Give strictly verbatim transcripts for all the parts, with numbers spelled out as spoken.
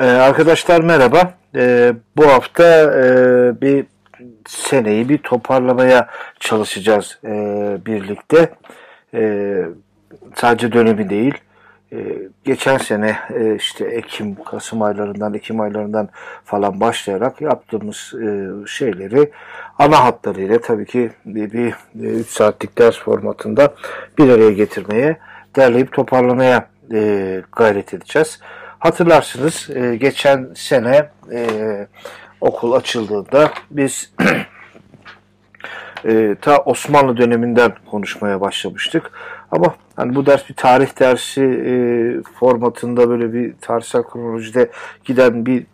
Ee, arkadaşlar merhaba. Ee, bu hafta e, bir seneyi bir toparlamaya çalışacağız e, birlikte. E, sadece dönemi değil. E, geçen sene e, işte Ekim, Kasım aylarından, Ekim aylarından falan başlayarak yaptığımız e, şeyleri ana hatlarıyla tabii ki bir, bir üç saatlik ders formatında bir araya getirmeye, derleyip toparlamaya e, gayret edeceğiz. Hatırlarsınız geçen sene e, okul açıldığında biz e, ta Osmanlı döneminden konuşmaya başlamıştık. Ama hani bu ders bir tarih dersi e, formatında böyle bir tarihsel kronolojide giden bir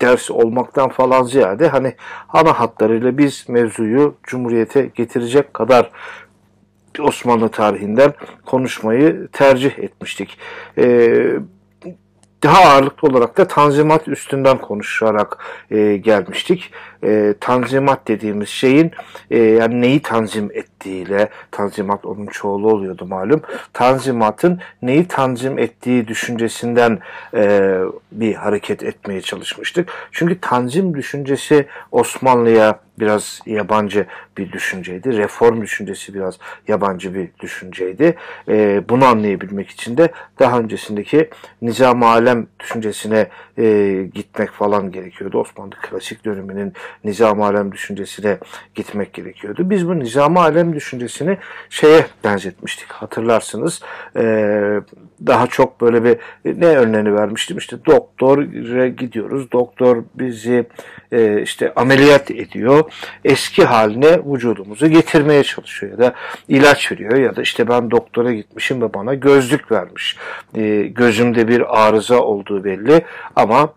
ders olmaktan falan ziyade hani ana hatlarıyla biz mevzuyu Cumhuriyet'e getirecek kadar Osmanlı tarihinden konuşmayı tercih etmiştik. Evet. Daha ağırlıklı olarak da Tanzimat üstünden konuşarak e, gelmiştik. E, tanzimat dediğimiz şeyin e, yani neyi tanzim ettiğiyle, Tanzimat onun çoğulu oluyordu malum. Tanzimatın neyi tanzim ettiği düşüncesinden e, bir hareket etmeye çalışmıştık. Çünkü tanzim düşüncesi Osmanlı'ya biraz yabancı bir düşünceydi. Reform düşüncesi biraz yabancı bir düşünceydi. E, bunu anlayabilmek için de daha öncesindeki nizam-ı alem düşüncesine e, gitmek falan gerekiyordu. Osmanlı klasik döneminin nizam-ı alem düşüncesine gitmek gerekiyordu. Biz bu nizam-ı alem düşüncesini şeye benzetmiştik. Hatırlarsınız e, daha çok böyle bir ne örneğini vermiştim? İşte doktora gidiyoruz. Doktor bizi e, işte ameliyat ediyor. Eski haline vücudumuzu getirmeye çalışıyor ya da ilaç veriyor ya da işte ben doktora gitmişim ve bana gözlük vermiş. E, gözümde bir arıza olduğu belli ama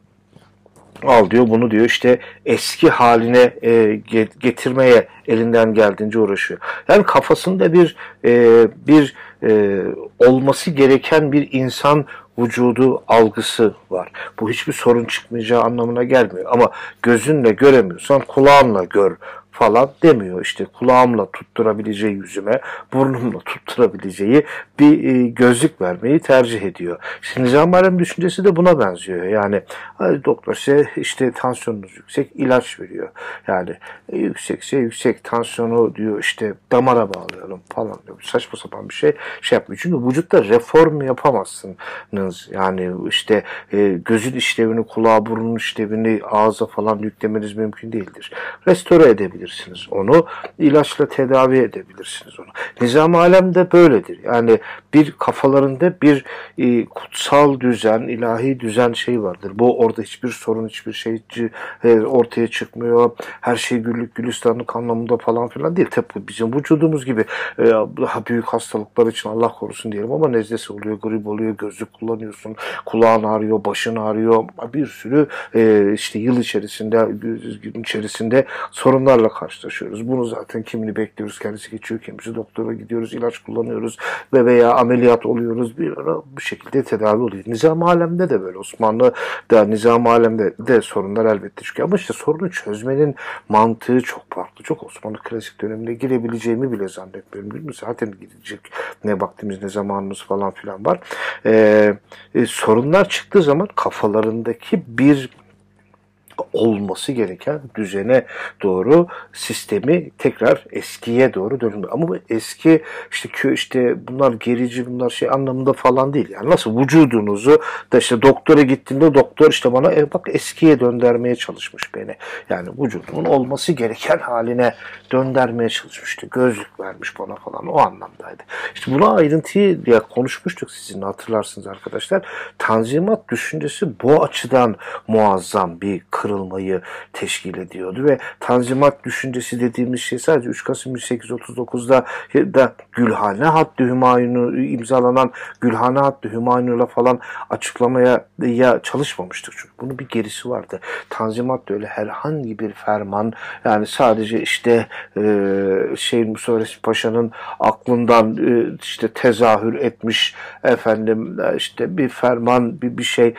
al diyor bunu diyor işte eski haline e, getirmeye elinden geldiğince uğraşıyor. Yani kafasında bir e, bir e, olması gereken bir insan vücudu algısı var. Bu hiçbir sorun çıkmayacağı anlamına gelmiyor. Ama gözünle göremiyorsan kulağınla gör falan demiyor. İşte kulağımla tutturabileceği yüzüme, burnumla tutturabileceği bir gözlük vermeyi tercih ediyor. İşte nizam-ı alem düşüncesi de buna benziyor. Yani doktor size işte tansiyonunuz yüksek ilaç veriyor. Yani yüksekse yüksek tansiyonu diyor işte damara bağlayalım falan diyor. Saçma sapan bir şey şey yapmıyor. Çünkü vücutta reform yapamazsınız. Yani işte gözün işlevini, kulağa, burnun işlevini ağza falan yüklemeniz mümkün değildir. Restore edebilirsiniz. Onu ilaçla tedavi edebilirsiniz onu. Nizam-ı alem de böyledir. Yani bir kafalarında bir e, kutsal düzen, ilahi düzen şey vardır. Bu orada hiçbir sorun, hiçbir şey e, ortaya çıkmıyor. Her şey güllük gülistanlık anlamında falan filan değil. Tabii bizim vücudumuz gibi e, daha büyük hastalıklar için Allah korusun diyelim ama nezlesi oluyor, grip oluyor, gözlük kullanıyorsun, kulağın ağrıyor, başın ağrıyor. Bir sürü e, işte yıl içerisinde gün içerisinde sorunlar karşılaşıyoruz. Bunu zaten kimini bekliyoruz, kendisi geçiyor, kimisi doktora gidiyoruz, ilaç kullanıyoruz ve veya ameliyat oluyoruz. Bir ara bu şekilde tedavi oluyor. Nizam-ı alemde de böyle. Osmanlı'da nizam-ı alemde de sorunlar elbette çıkıyor. Ama işte sorunu çözmenin mantığı çok farklı. Çok Osmanlı klasik dönemine girebileceğimi bile zannetmiyorum. Değil mi? Zaten gidecek ne vaktimiz ne zamanımız falan filan var. Ee, e, sorunlar çıktığı zaman kafalarındaki bir olması gereken düzene doğru sistemi tekrar eskiye doğru dönülüyor. Ama bu eski işte kö işte bunlar gerici bunlar şey anlamında falan değil. Yani nasıl vücudunuzu da işte doktora gittiğinde doktor işte bana e bak eskiye döndürmeye çalışmış beni. Yani vücudumun olması gereken haline döndürmeye çalışmıştı. Gözlük vermiş bana falan o anlamdaydı. İşte buna ayrıntıyı ya konuşmuştuk sizinle hatırlarsınız arkadaşlar. Tanzimat düşüncesi bu açıdan muazzam bir kırılmayı teşkil ediyordu ve Tanzimat düşüncesi dediğimiz şey sadece üç Kasım bin sekiz yüz otuz dokuz'da da Gülhane Hattı Hümayunu imzalanan Gülhane Hattı Hümayunu'la falan açıklamaya ya çalışmamıştık. Çünkü bunun bir gerisi vardı. Tanzimat da öyle herhangi bir ferman yani sadece işte e, şey Musa Resmi Paşa'nın aklından e, işte tezahür etmiş efendim işte bir ferman bir, bir şey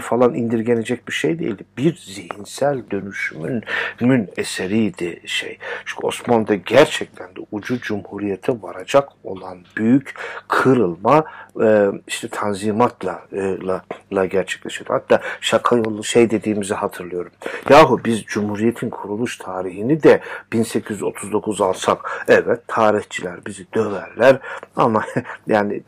falan indirgenecek bir şey değildi. Bir zihin zihinsel dönüşümün eseriydi şey. Çünkü Osmanlı'da gerçekten de ucu cumhuriyete varacak olan büyük kırılma e, işte tanzimatla e, la, la gerçekleşiyordu. Hatta şaka yolu şey dediğimizi hatırlıyorum. Yahu biz cumhuriyetin kuruluş tarihini de bin sekiz yüz otuz dokuz alsak evet tarihçiler bizi döverler ama yani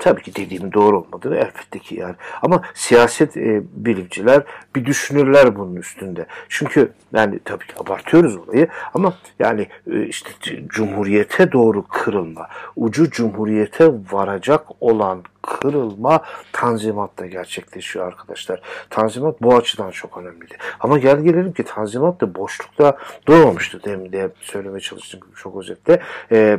tabii ki dediğim doğru olmadı elbette ki yani. Ama siyaset e, bilimciler bir düşünürler bunun üstünde. Çünkü yani tabii ki abartıyoruz olayı ama yani e, işte cumhuriyete doğru kırılma, ucu cumhuriyete varacak olan kırılma Tanzimat'ta gerçekleşiyor arkadaşlar. Tanzimat bu açıdan çok önemliydi. Ama gel gelelim ki Tanzimat da boşlukta doğmamıştı. Demin de söylemeye çalıştım çok özetle. Ee,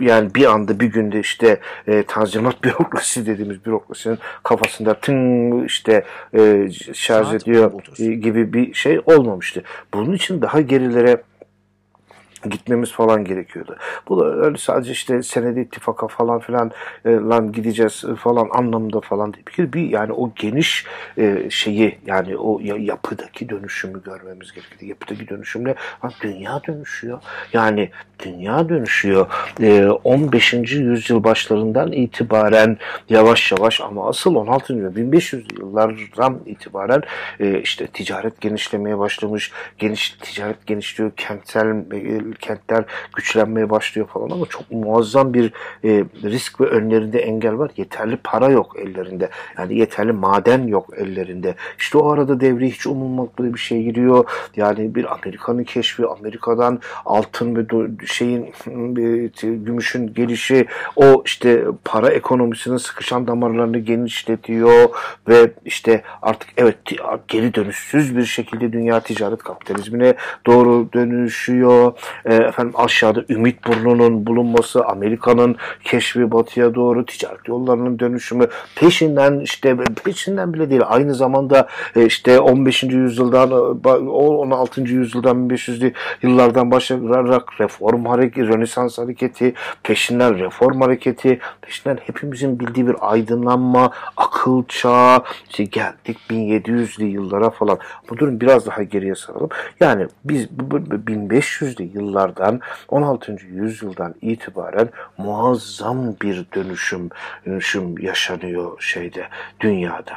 yani bir anda bir günde işte e, Tanzimat bürokrasi dediğimiz bürokrasinin kafasında tın işte e, şarj ediyor gibi bir şey olmamıştı. Bunun için daha gerilere gitmemiz falan gerekiyordu. Bu da öyle sadece işte senede ittifaka falan filan e, lan gideceğiz falan anlamında falan değil. Bir, bir yani o geniş e, şeyi yani o yapıdaki dönüşümü görmemiz gerekiyordu. Yapıdaki dönüşümle bak dünya dönüşüyor. Yani dünya dönüşüyor. E, on beşinci yüzyıl başlarından itibaren yavaş yavaş ama asıl on altıncı yüzyıl bin beş yüz yıllardan itibaren e, işte ticaret genişlemeye başlamış. Geniş ticaret genişliyor. Kentsel e, kentler güçlenmeye başlıyor falan ama çok muazzam bir e, risk ve önlerinde engel var. Yeterli para yok ellerinde. Yani yeterli maden yok ellerinde. İşte o arada devreye hiç umulmadık bir şey giriyor. Yani bir Amerika'nın keşfi, Amerika'dan altın ve şeyin e, gümüşün gelişi, o işte para ekonomisinin sıkışan damarlarını genişletiyor ve işte artık evet geri dönüşsüz bir şekilde dünya ticaret kapitalizmine doğru dönüşüyor. Efendim aşağıda Ümit Burnu'nun bulunması, Amerika'nın keşfi batıya doğru, ticaret yollarının dönüşümü peşinden işte peşinden bile değil. Aynı zamanda işte on beşinci yüzyıldan on altıncı yüzyıldan bin beş yüzlü yıllardan başlayarak reform hareketi, Rönesans hareketi, peşinden reform hareketi, peşinden hepimizin bildiği bir aydınlanma, akıl çağı, işte geldik bin yedi yüzlü yıllara falan. Bu durum biraz daha geriye saralım. Yani biz bin beş yüzlü yıllardan on altıncı yüzyıldan itibaren muazzam bir dönüşüm, dönüşüm yaşanıyor şeyde dünyada.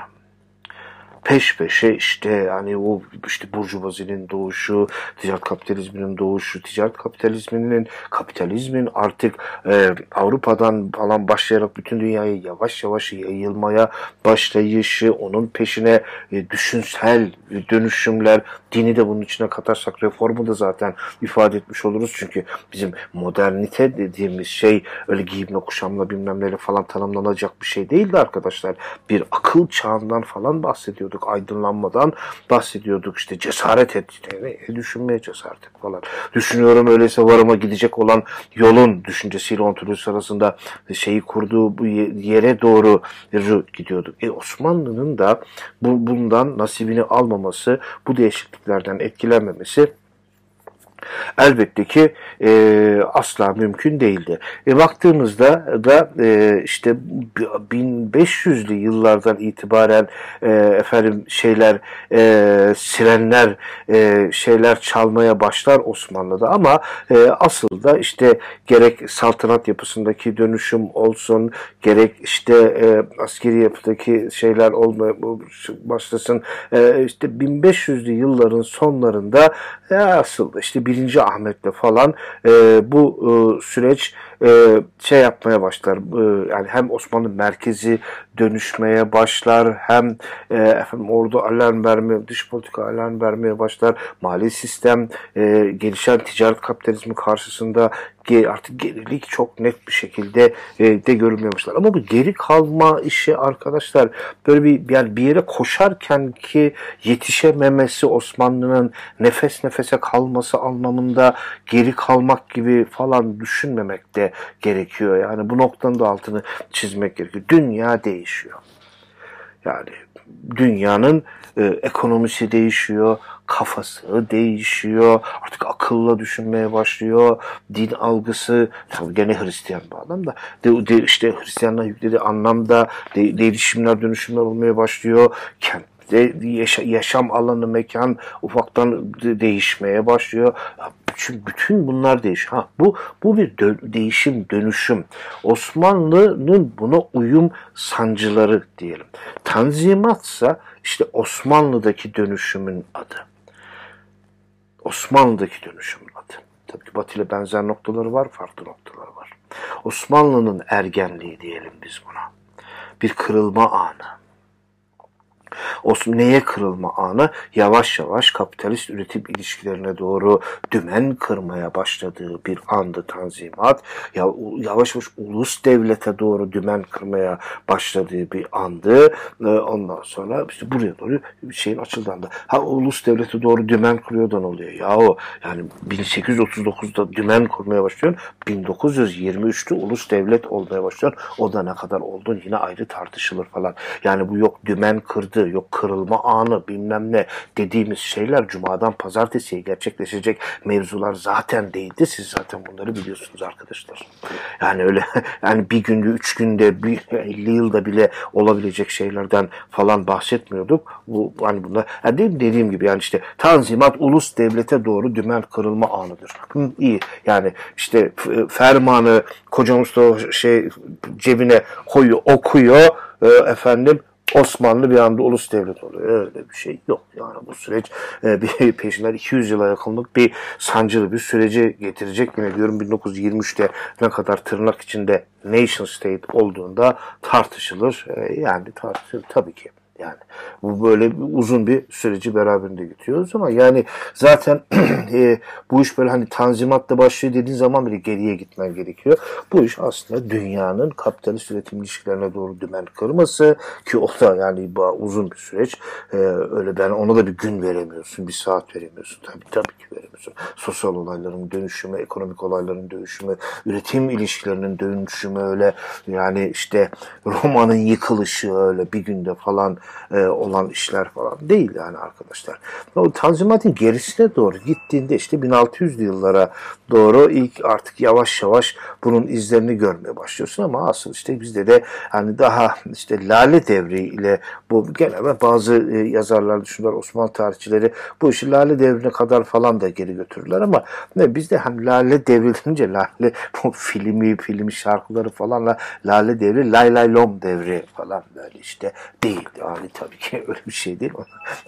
Peş peşe işte hani o işte burjuvazinin doğuşu, ticaret kapitalizminin doğuşu, ticaret kapitalizminin kapitalizmin artık e, Avrupa'dan falan başlayarak bütün dünyaya yavaş yavaş yayılmaya başlayışı, onun peşine e, düşünsel dönüşümler, dini de bunun içine katarsak reformu da zaten ifade etmiş oluruz. Çünkü bizim modernite dediğimiz şey öyle giyimle, kuşamla bilmem neyle falan tanımlanacak bir şey değildi arkadaşlar. Bir akıl çağından falan bahsediyorduk. Aydınlanmadan bahsediyorduk. İşte cesaret ettiğini, düşünmeye cesaret et falan. Düşünüyorum öyleyse varıma gidecek olan yolun düşüncesiyle ontolojisi arasında şeyi kurduğu bu yere doğru gidiyorduk. E Osmanlı'nın da bu, bundan nasibini almaması, bu değişikliklerden etkilenmemesi elbette ki e, asla mümkün değildi. E, baktığımızda da e, işte bin beş yüzlü yıllardan itibaren e, efendim şeyler e, sirenler e, şeyler çalmaya başlar Osmanlı'da ama e, asıl da işte gerek saltanat yapısındaki dönüşüm olsun, gerek işte e, askeri yapıdaki şeyler olmaya başlasın. E, işte bin beş yüzlü yılların sonlarında e, asıl işte bir birinci Ahmet'le falan e, bu e, süreç e, şey yapmaya başlar. E, yani hem Osmanlı merkezi dönüşmeye başlar, hem e, efendim ordu alarm vermeye, dış politika alarm vermeye başlar. Mali sistem e, gelişen ticaret kapitalizmi karşısında artık gerilik çok net bir şekilde de görünmemişler. Ama bu geri kalma işi arkadaşlar böyle bir yani bir yere koşarken ki yetişememesi, Osmanlı'nın nefes nefese kalması anlamında geri kalmak gibi falan düşünmemek de gerekiyor. Yani bu noktanın da altını çizmek gerekiyor. Dünya değişiyor. Yani dünyanın e, ekonomisi değişiyor, kafası değişiyor, artık akılla düşünmeye başlıyor, din algısı, tabii gene Hristiyan bu adam da, de, de, işte Hristiyanlar yüklediği anlamda de, değişimler, dönüşümler olmaya başlıyor, kent yaşam alanı, mekan ufaktan değişmeye başlıyor. Çünkü bütün bunlar değişiyor. Ha, bu bu bir dö- değişim, dönüşüm. Osmanlı'nın buna uyum sancıları diyelim. Tanzimatsa işte Osmanlı'daki dönüşümün adı. Osmanlı'daki dönüşümün adı. Tabii ki Batı ile benzer noktaları var, farklı noktaları var. Osmanlı'nın ergenliği diyelim biz buna. Bir kırılma anı. Neye kırılma anı? Yavaş yavaş kapitalist üretim ilişkilerine doğru dümen kırmaya başladığı bir andı Tanzimat. Yavaş yavaş ulus devlete doğru dümen kırmaya başladığı bir andı. Ondan sonra işte buraya doğru bir şeyin açıldığında. Ha, ulus devlete doğru dümen kırıyordan oluyor. Yahu yani bin sekiz yüz otuz dokuzda dümen kurmaya başlıyorsun. bin dokuz yüz yirmi üçte ulus devlet olmaya başlıyorsun. O da ne kadar oldun yine ayrı tartışılır falan. Yani bu yok dümen kırdı, yok kırılma anı bilmem ne dediğimiz şeyler Cuma'dan Pazartesi'ye gerçekleşecek mevzular zaten değildi. Siz zaten bunları biliyorsunuz arkadaşlar. Yani öyle yani bir günde, üç günde, bir elli yılda bile olabilecek şeylerden falan bahsetmiyorduk. Bu hani bunlar yani dediğim gibi yani işte Tanzimat ulus devlete doğru dümen kırılma anıdır. Hı, iyi yani işte fermanı Koca Mustafa şey cebine koyuyor, okuyor efendim. Osmanlı bir anda ulus devlet oluyor. Öyle bir şey yok. Yani bu süreç e, bir peşinden iki yüz yıla yakınlık bir sancılı bir sürece getirecek. Yine diyorum bin dokuz yüz yirmi üçte ne kadar tırnak içinde nation state olduğunda tartışılır. E, yani tartışılır tabii ki. Yani bu böyle uzun bir süreci beraberinde götürüyoruz ama yani zaten e, bu iş böyle hani Tanzimat'la başlıyor dediğin zaman bile geriye gitmen gerekiyor. Bu iş aslında dünyanın kapitalist üretim ilişkilerine doğru dümen kırması ki o da yani uzun bir süreç. E, öyle ben ona da bir gün veremiyorsun, bir saat veremiyorsun. Tabii tabii ki veremiyorsun. Sosyal olayların dönüşümü, ekonomik olayların dönüşümü, üretim ilişkilerinin dönüşümü öyle yani işte Roma'nın yıkılışı öyle bir günde falan olan işler falan değil yani arkadaşlar. O Tanzimat'ın gerisine doğru gittiğinde işte bin altı yüzlü yıllara doğru ilk artık yavaş yavaş bunun izlerini görmeye başlıyorsun ama asıl işte bizde de hani daha işte Lale Devri ile bu genelde bazı yazarlar düşünürler, Osmanlı tarihçileri bu işi Lale Devri'ne kadar falan da geri götürürler ama ne bizde hani Lale Devri deyince Lale bu filmi, filmi şarkıları falanla Lale Devri, Lay Lay Lom Devri falan böyle işte değil. Yani tabii ki öyle bir şey değil.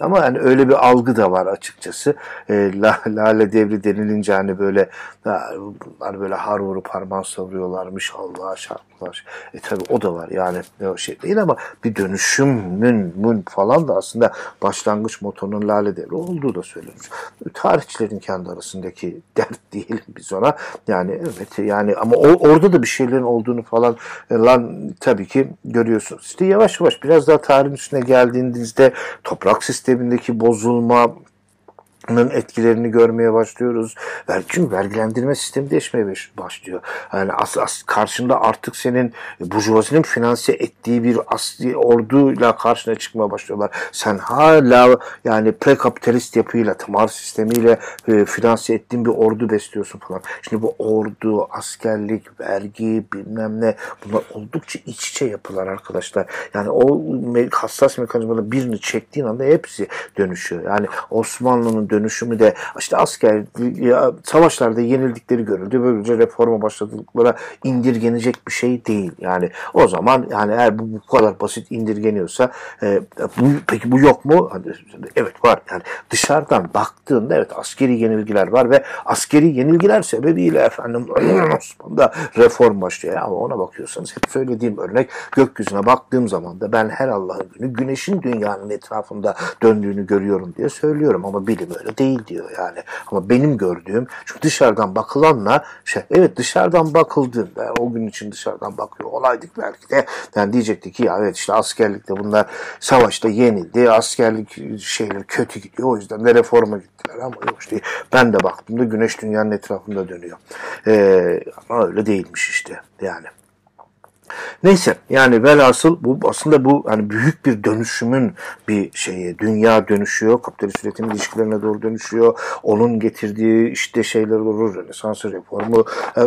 Ama yani öyle bir algı da var açıkçası. E, Lale Devri denilince hani böyle hani böyle har vurup parmağı savuruyorlarmış Allah'a şarkılar. E tabii o da var yani o şey değil ama bir dönüşümün falan da aslında başlangıç motorunun Lale Devri olduğu da söylenmiş. Tarihçilerin kendi arasındaki dert diyelim biz ona. Yani evet yani ama o, orada da bir şeylerin olduğunu falan lan tabii ki görüyorsunuz. İşte yavaş yavaş biraz daha tarihin üstüne geldiğinizde toprak sistemindeki bozulmanın etkilerini görmeye başlıyoruz. Çünkü vergilendirme sistemi değişmeye başlıyor. Yani as, as, karşında artık senin burjuvazinin finanse ettiği bir asli orduyla karşına çıkmaya başlıyorlar. Sen hala yani prekapitalist yapıyla, tımar sistemiyle e, finanse ettiğin bir ordu besliyorsun falan. Şimdi bu ordu, askerlik, vergi, bilmem ne bunlar oldukça iç içe yapılar arkadaşlar. Yani o hassas mekanizmaların birini çektiğin anda hepsi dönüşüyor. Yani Osmanlı'nın dönüşümü de işte asker ya, savaşlarda yenildikleri görüldü. Böylece reforma başladıklara indirgenecek bir şey değil. Yani o zaman yani eğer bu, bu kadar basit indirgeniyorsa e, bu, peki bu yok mu? Evet var. Yani dışarıdan baktığında evet askeri yenilgiler var ve askeri yenilgiler sebebiyle efendim Osmanlı'da reform başlıyor. Ama ona bakıyorsanız hep söylediğim örnek gökyüzüne baktığım zaman da ben her Allah'ın günü güneşin dünyanın etrafında döndüğünü görüyorum diye söylüyorum ama bilim öyle değil diyor yani. Ama benim gördüğüm çünkü dışarıdan bakılanla şey, evet dışarıdan bakıldığında o gün için dışarıdan bakıyor olaydık belki de yani diyecekti ki ya evet işte askerlikte bunlar savaşta yenildi. Askerlik şeyleri kötü gidiyor. O yüzden de reforma gittiler ama yok işte ben de baktığımda güneş dünyanın etrafında dönüyor. Ee, ama öyle değilmiş işte yani. Neyse, yani velhasıl bu aslında bu hani büyük bir dönüşümün bir şeyi. Dünya dönüşüyor, kapitalist üretim ilişkilerine doğru dönüşüyor. Onun getirdiği işte şeyler olur, Rönesans reformu,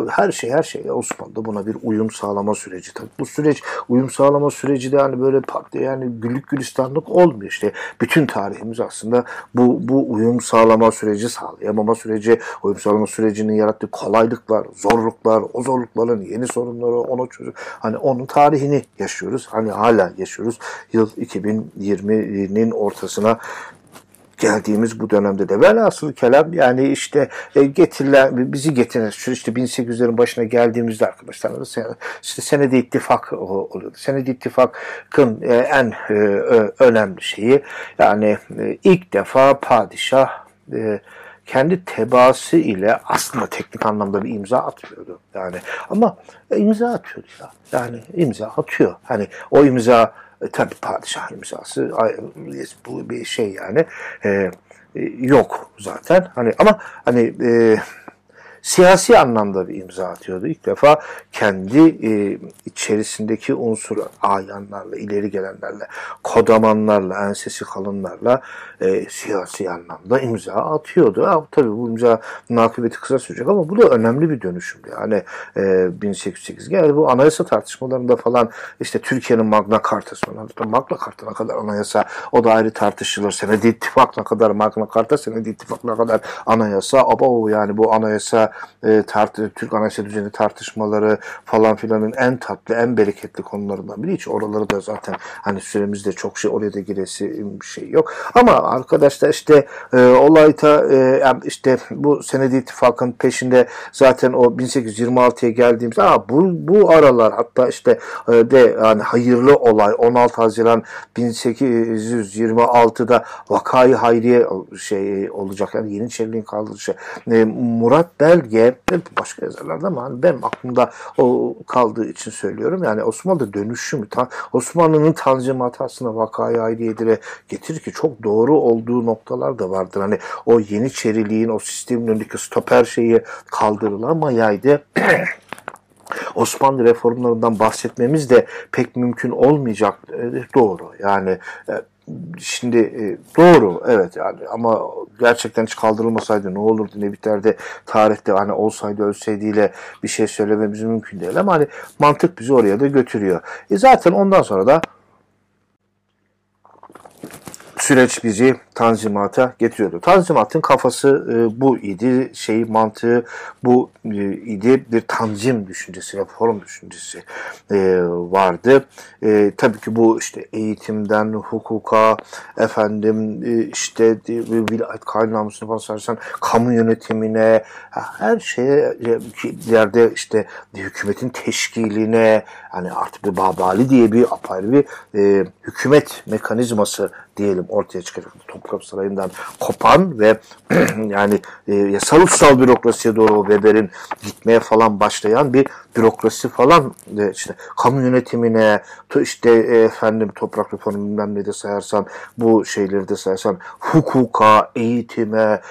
her şey her şey. Osmanlı'da buna bir uyum sağlama süreci. Tabii bu süreç uyum sağlama süreci de hani böyle yani güllük gülistanlık olmuyor işte. Bütün tarihimiz aslında bu bu uyum sağlama süreci, sağlayamama süreci, uyum sağlama sürecinin yarattığı kolaylıklar, zorluklar, o zorlukların yeni sorunları, onu çözüm. Hani onun tarihini yaşıyoruz. Hani hala yaşıyoruz. Yıl iki bin yirminin ortasına geldiğimiz bu dönemde de velhasıl kelam yani işte getirilen, bizi getiren işte bin sekiz yüzlerin başına geldiğimizde arkadaşlar işte senede ittifak oluyordu. Senede ittifakın en önemli şeyi yani ilk defa padişah kendi tebaası ile aslında teknik anlamda bir imza atmıyordu yani, ama imza atıyordu ya. Yani imza atıyor. Hani o imza E, tabii padişah imzası bu bir şey yani e, e, yok zaten hani, ama hani e, siyasi anlamda bir imza atıyordu. İlk defa kendi e, içerisindeki unsur ayanlarla, ileri gelenlerle, kodamanlarla, ensesi kalınlarla e, siyasi anlamda imza atıyordu. Ha, tabii bu imza akıbeti kısa sürecek ama bu da önemli bir dönüşümdü. Yani e, bin sekiz yüz sekiz yani bu anayasa tartışmalarında falan işte Türkiye'nin Magna Kartası, Magna Karta'na kadar anayasa, o da ayrı tartışılır. Senedi ittifakına kadar Magna Karta, senedi ittifakına kadar anayasa. Aba yani bu anayasa Tartı, Türk anayasa düzeni tartışmaları falan filanın en tatlı, en bereketli konularından biri. Hiç oraları da zaten hani süremizde çok şey, oraya da giresi bir şey yok. Ama arkadaşlar işte e, olayda e, işte bu senedi ittifakın peşinde zaten o bin sekiz yüz yirmi altıya geldiğimiz aa, bu, bu aralar hatta işte e, de yani hayırlı olay on altı Haziran bin sekiz yüz yirmi altıda Vakayı Hayriye şey olacak. Yani Yeniçeriliğin kaldırışı. E, Murat Bey belge, başka yazarlarda ama hani benim aklımda o kaldığı için söylüyorum. Yani Osmanlı dönüşümü, Osmanlı'nın tanzimatasına Vakayı Hayriye'ye getirir ki çok doğru olduğu noktalar da vardır. Hani o Yeniçeriliğin, o sistemin önündeki stoper şeyi kaldırılamayaydı. Osmanlı reformlarından bahsetmemiz de pek mümkün olmayacak. Doğru. Yani şimdi doğru evet yani, ama gerçekten hiç kaldırılmasaydı ne olurdu ne biterdi, tarihte hani olsaydı ölseydiyle bir şey söylememiz mümkün değil ama hani mantık bizi oraya da götürüyor. E zaten ondan sonra da süreç bizi tanzimata getiriyordu. Tanzimatın kafası e, bu idi, şeyi mantığı bu e, idi. Bir tanzim düşüncesi, reform düşüncesi e, vardı. E, tabii ki bu işte eğitimden hukuka, efendim e, işte vilayet kanun namusunu falan sarsan kamu yönetimine, her şeye yerde işte hükümetin teşkiline, hani artık bir Babali diye bir apayrı bir e, hükümet mekanizması diyelim ortaya çıkacak. Topkapı Sarayı'ndan kopan ve yani e, yasal ulusal bürokrasiye doğru Weber'in gitmeye falan başlayan bir bürokrasi falan e, işte kamu yönetimine to, işte e, efendim toprak reformundan ne de sayarsan bu şeyleri de sayarsan hukuka, eğitime,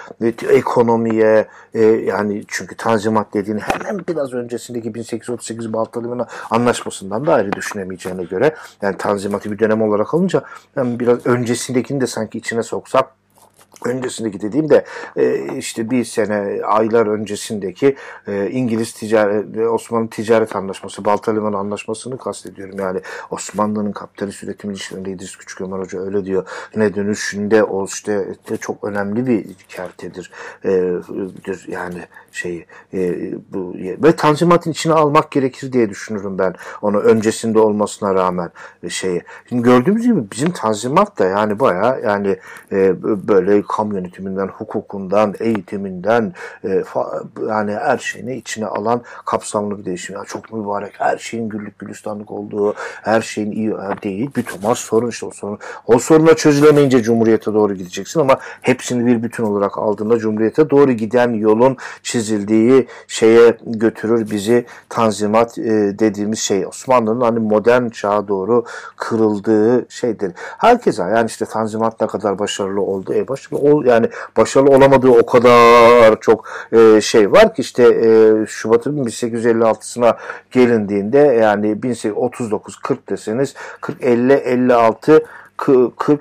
ekonomiye e, yani çünkü tanzimat dediğini hemen biraz öncesindeki bin sekiz yüz otuz sekiz Baltaliman Anlaşması'ndan da ayrı düşünemeyeceğine göre yani tanzimatı bir dönem olarak alınca yani biraz öncesindekini de sanki içine soksak, öncesindeki dediğimde işte bir sene, aylar öncesindeki İngiliz ticaret, Osmanlı ticaret anlaşması, Baltaliman Anlaşması'nı kastediyorum. Yani Osmanlı'nın kapitalist üretim ilişkilerinde İdris Küçük Ömer Hoca öyle diyor. Ne dönüşünde o işte çok önemli bir kertedir. Yani şeyi bu ve tanzimatın içine almak gerekir diye düşünürüm ben. Onu öncesinde olmasına rağmen şeyi. Şimdi gördüğümüz gibi bizim tanzimat da yani bayağı yani böyle kamu yönetiminden, hukukundan, eğitiminden e, fa, yani her şeyini içine alan kapsamlı bir değişim. Yani çok mübarek, her şeyin güllük gülistanlık olduğu, her şeyin iyi değil. Bütün var sorun işte o sorun. O sorunla çözülemeyince Cumhuriyet'e doğru gideceksin ama hepsini bir bütün olarak aldığında Cumhuriyet'e doğru giden yolun çizildiği şeye götürür bizi tanzimat e, dediğimiz şey. Osmanlı'nın hani modern çağa doğru kırıldığı şeydir. Herkese yani işte tanzimat ne kadar başarılı oldu. E başarılı o, yani başarılı olamadığı o kadar çok e, şey var ki işte e, Şubat'ın bin sekiz yüz elli altısına gelindiğinde yani bin sekiz yüz otuz dokuz kırk deseniz kırk elli elli altı kırk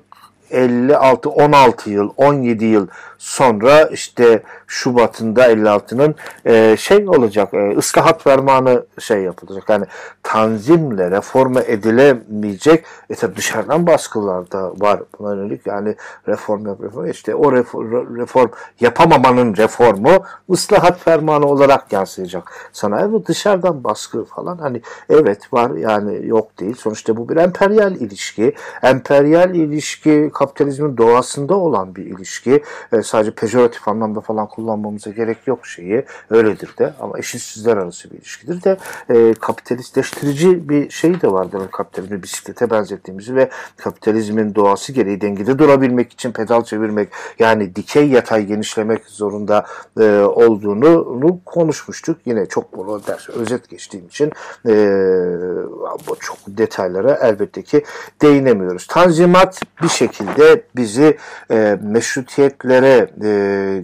elli altı on altı yıl, on yedi yıl sonra işte Şubat'ında elli altının e, şey olacak, e, ıskahat fermanı şey yapılacak. Yani tanzimle reforma edilemeyecek. E tabi dışarıdan baskılar da var buna yönelik. Yani reform reform işte o reform, reform yapamamanın reformu ıslahat fermanı olarak yansıyacak sana. Bu dışarıdan baskı falan hani evet var yani yok değil. Sonuçta bu bir emperyal ilişki. Emperyal ilişki kapitalizmin doğasında olan bir ilişki. E, sadece pejoratif anlamda falan kullanmamıza gerek yok şeyi. Öyledir de ama eşitsizler arası bir ilişkidir de e, kapitalistleştirici bir şey de vardır. Kapitalizmi bisiklete benzettiğimizi ve kapitalizmin doğası gereği dengede durabilmek için pedal çevirmek yani dikey yatay genişlemek zorunda e, olduğunu konuşmuştuk. Yine çok bunu ders özet geçtiğim için e, çok detaylara elbette ki değinemiyoruz. Tanzimat bir şekilde bizi e, meşrutiyetlere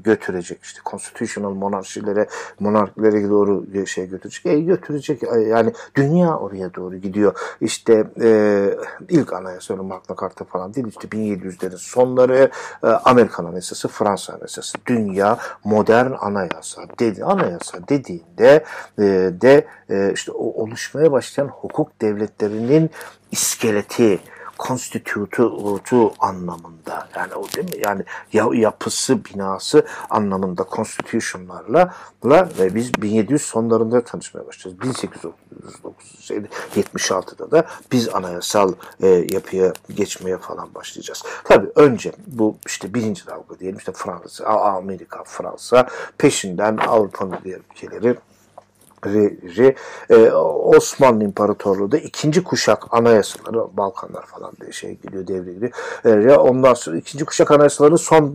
götürecek işte constitutional monarşilere monarkilere doğru şey götürecek e, götürecek yani dünya oraya doğru gidiyor işte e, ilk anayasa Magna Carta falan değil işte bin yedi yüzlerin sonları e, Amerikan Anayasası, Fransa Anayasası, dünya modern anayasa dedi anayasa dediğinde e, de e, işte o oluşmaya başlayan hukuk devletlerinin iskeleti konstitütü anlamında yani o değil mi yani yapısı binası anlamında constitution'larla ve biz bin yedi yüz sonlarında tanışmaya başlıyoruz. bin sekiz yüz yetmiş altıda da biz anayasal e, yapıya geçmeye falan başlayacağız. Tabii önce bu işte birinci dalga diyelim işte Fransa, Amerika, Fransa peşinden Avrupa'nın diğer ülkeleri Osmanlı İmparatorluğu da ikinci kuşak anayasaları Balkanlar falan diye şey geliyor devreye giriyor. Ondan sonra ikinci kuşak anayasaların son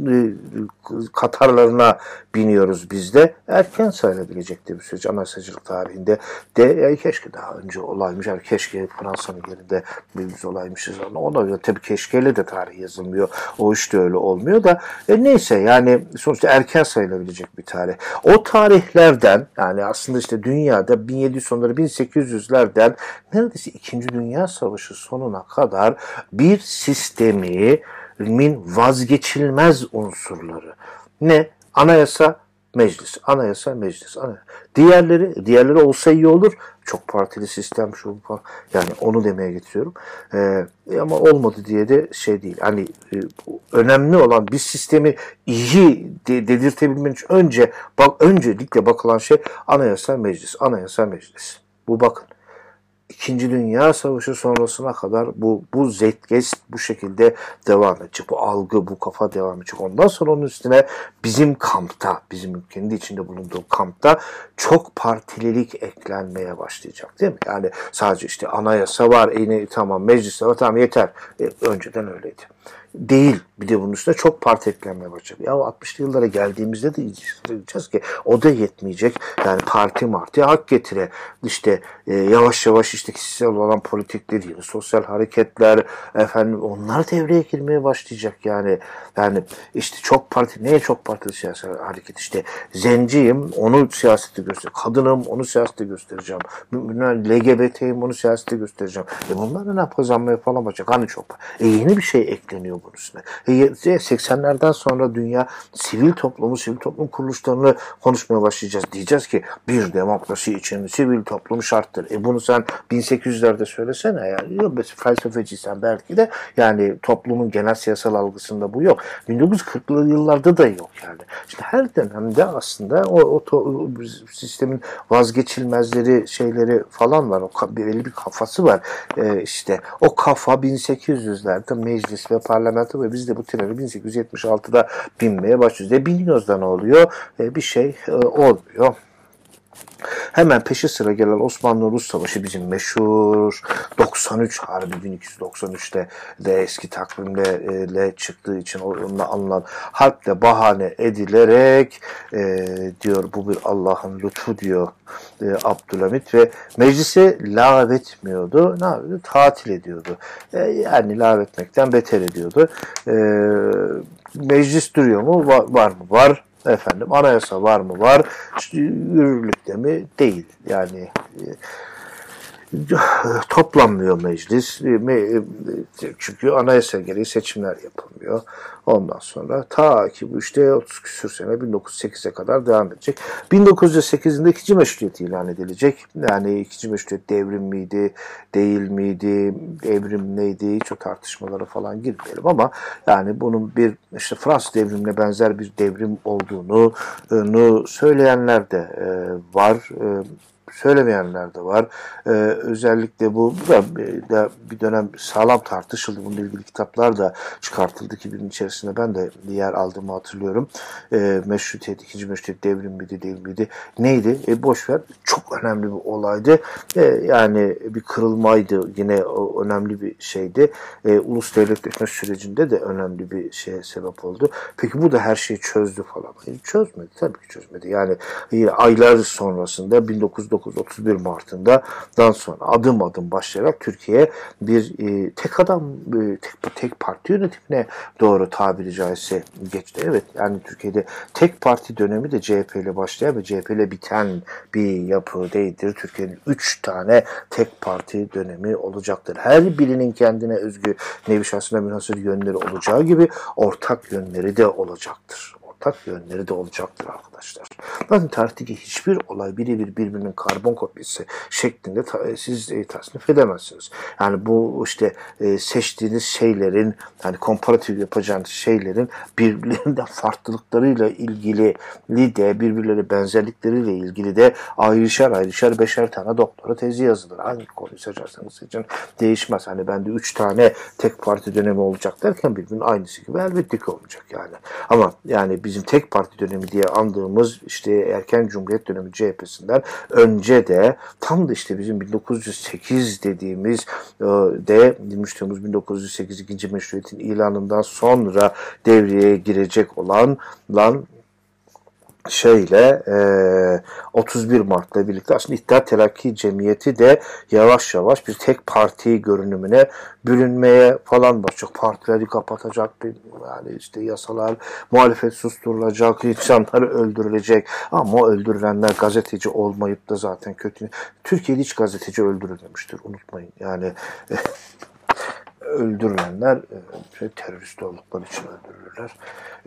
katarlarına biniyoruz biz de. Erken sayılabilecekti bir süreç anayasacılık tarihinde de ya keşke daha önce olaymış. Yani keşke Fransa'nın yerinde biz olaymışız. Ona göre tabii keşkeyle de tarih yazılmıyor. O işte öyle olmuyor da e neyse yani sonuçta erken sayılabilecek bir tarih. O tarihlerden yani aslında işte dünya Dünyada bin yedi yüz sonları bin sekiz yüzlerden neredeyse ikinci. Dünya Savaşı sonuna kadar bir sistemin vazgeçilmez unsurları. Ne? Anayasa, meclis. Anayasa, meclis. Anayasa. Diğerleri, diğerleri olsa iyi olur. Çok partili sistem şu falan. Yani onu demeye getiriyorum. Ee, ama olmadı diye de şey değil. Hani e, önemli olan bir sistemi iyi de, dedirtebilmen için önce bak öncelikle bakılan şey anayasa meclis. Anayasa meclis. Bu bakın. İkinci Dünya Savaşı sonrasına kadar bu bu zeitgeist bu şekilde devam edecek. Bu algı, bu kafa devam edecek. Ondan sonra onun üstüne bizim kampta, bizim ülkenin içinde bulunduğu kampta çok partililik eklenmeye başlayacak değil mi? Yani sadece işte anayasa var, yine tamam meclis var, tamam yeter. E, önceden öyleydi. Değil. Bir de bunun üstüne çok parti eklenmeye başladı. Ya altmışlı yıllara geldiğimizde de diyeceğiz ki o da yetmeyecek. Yani parti martiye hak getire. İşte e, yavaş yavaş işte kişisel olan politikler, yeni sosyal hareketler efendim onlar devreye girmeye başlayacak yani. Yani işte çok parti, neye çok partili siyasi hareket? İşte zenciyim, onu siyasette göstereceğim. Kadınım, onu siyasette göstereceğim. L G B T'yim, onu siyasette göstereceğim. E bunlar ne kazanmaya falan başlayacak. Hani çok e yeni bir şey ekleniyor bunun üstüne. seksenlerden sonra dünya sivil toplumu, sivil toplum kuruluşlarını konuşmaya başlayacağız. Diyeceğiz ki bir demokrasi için sivil toplum şarttır. E bunu sen bin sekiz yüzlerde söylesene yani. Felsefeciysen belki de yani toplumun genel siyasal algısında bu yok. bin dokuz yüz kırklı yıllarda da yok yani. Şimdi her dönemde aslında o, o, o sistemin vazgeçilmezleri şeyleri falan var. O belli bir kafası var. E, işte o kafa bin sekiz yüzlerde meclis ve parlamento ve biz de bu treni bin sekiz yüz yetmiş altıda binmeye başlıyoruz. E biniyoruz da ne oluyor? E bir şey e, olmuyor. Hemen peşi sıra gelen Osmanlı-Rus Savaşı bizim meşhur doksan üç Harbi bin iki yüz doksan üçte de eski takvimle çıktığı için onunla anılan harple bahane edilerek e, diyor bu bir Allah'ın lütfu diyor e, Abdülhamit ve meclise lağvetmiyordu. Ne yapıyordu? Tatil ediyordu. E, yani lağvetmekten beter ediyordu. E, Meclis duruyor mu? Var, var mı? Var. Efendim anayasa var mı? Var. Yürürlükte mi? Değil. Yani toplanmıyor meclis. Çünkü anayasa gereği seçimler yapılmıyor. Ondan sonra ta ki bu işte otuz küsür sene bin dokuz yüz sekize kadar devam edecek. bin dokuz yüz sekizinde ikinci meşruiyet ilan edilecek. Yani ikinci meşruiyet devrim miydi, değil miydi, devrim neydi, hiç o tartışmalara falan girmeyelim ama yani bunun bir işte Fransız devrimine benzer bir devrim olduğunu söyleyenler de var. Söylemeyenler de var. Ee, özellikle bu da bir dönem sağlam tartışıldı. Bununla ilgili kitaplar da çıkartıldı ki birinin içerisinde ben de yer aldığımı hatırlıyorum. Ee, meşrutiyet, ikinci meşrutiyet devrim miydi, değil miydi? Neydi? E, boşver. Çok önemli bir olaydı. E, yani bir kırılmaydı. Yine o, önemli bir şeydi. E, ulus devletleşme sürecinde de önemli bir şeye sebep oldu. Peki bu da her şeyi çözdü falan. E, çözmedi. Tabii ki çözmedi. Yani e, aylar sonrasında bin dokuz yüz otuz bir Mart'ından sonra adım adım başlayarak Türkiye bir e, tek adam e, tek, tek parti yönetimine doğru tabiri caizse geçti. Evet yani Türkiye'de tek parti dönemi de C H P ile başlayan ve C H P ile biten bir yapı değildir. Türkiye'nin üç tane tek parti dönemi olacaktır. Her birinin kendine özgü nevi şahsına münhasır yönleri olacağı gibi ortak yönleri de olacaktır. Ortak yönleri de olacaktır arkadaşlar. Bakın tarihteki hiçbir olay birebir birbirinin karbon kopyası şeklinde ta siz e, tasnif edemezsiniz. Yani bu işte e, seçtiğiniz şeylerin, yani komparatif yapacağınız şeylerin birbirlerinden farklılıklarıyla ilgili de birbirleri benzerlikleriyle ilgili de ayrışar ayrışar beşer tane doktora tezi yazılır. Hangi konuyu seçerseniz seçin değişmez. Hani ben de üç tane tek parti dönemi olacak derken birbirinin aynısı gibi elbette ki olmayacak yani. Ama yani biz bizim tek parti dönemi diye andığımız işte erken Cumhuriyet dönemi C H P'sinden önce de tam da işte bizim bin dokuz yüz sekiz dediğimiz de yirmi Temmuz bin dokuz yüz sekiz ikinci meşruiyetin ilanından sonra devreye girecek olan lan şeyle otuz bir Mart'la birlikte aslında İttihat Terakki Cemiyeti de yavaş yavaş bir tek parti görünümüne bölünmeye falan başlayacak. Partileri kapatacak, yani işte yasalar, muhalefet susturulacak, insanlar öldürülecek. Ama öldürülenler gazeteci olmayıp da zaten kötü. Türkiye'de hiç gazeteci öldürülmemiştir, unutmayın. Yani öldürülenler şey, terörist oldukları için öldürülürler.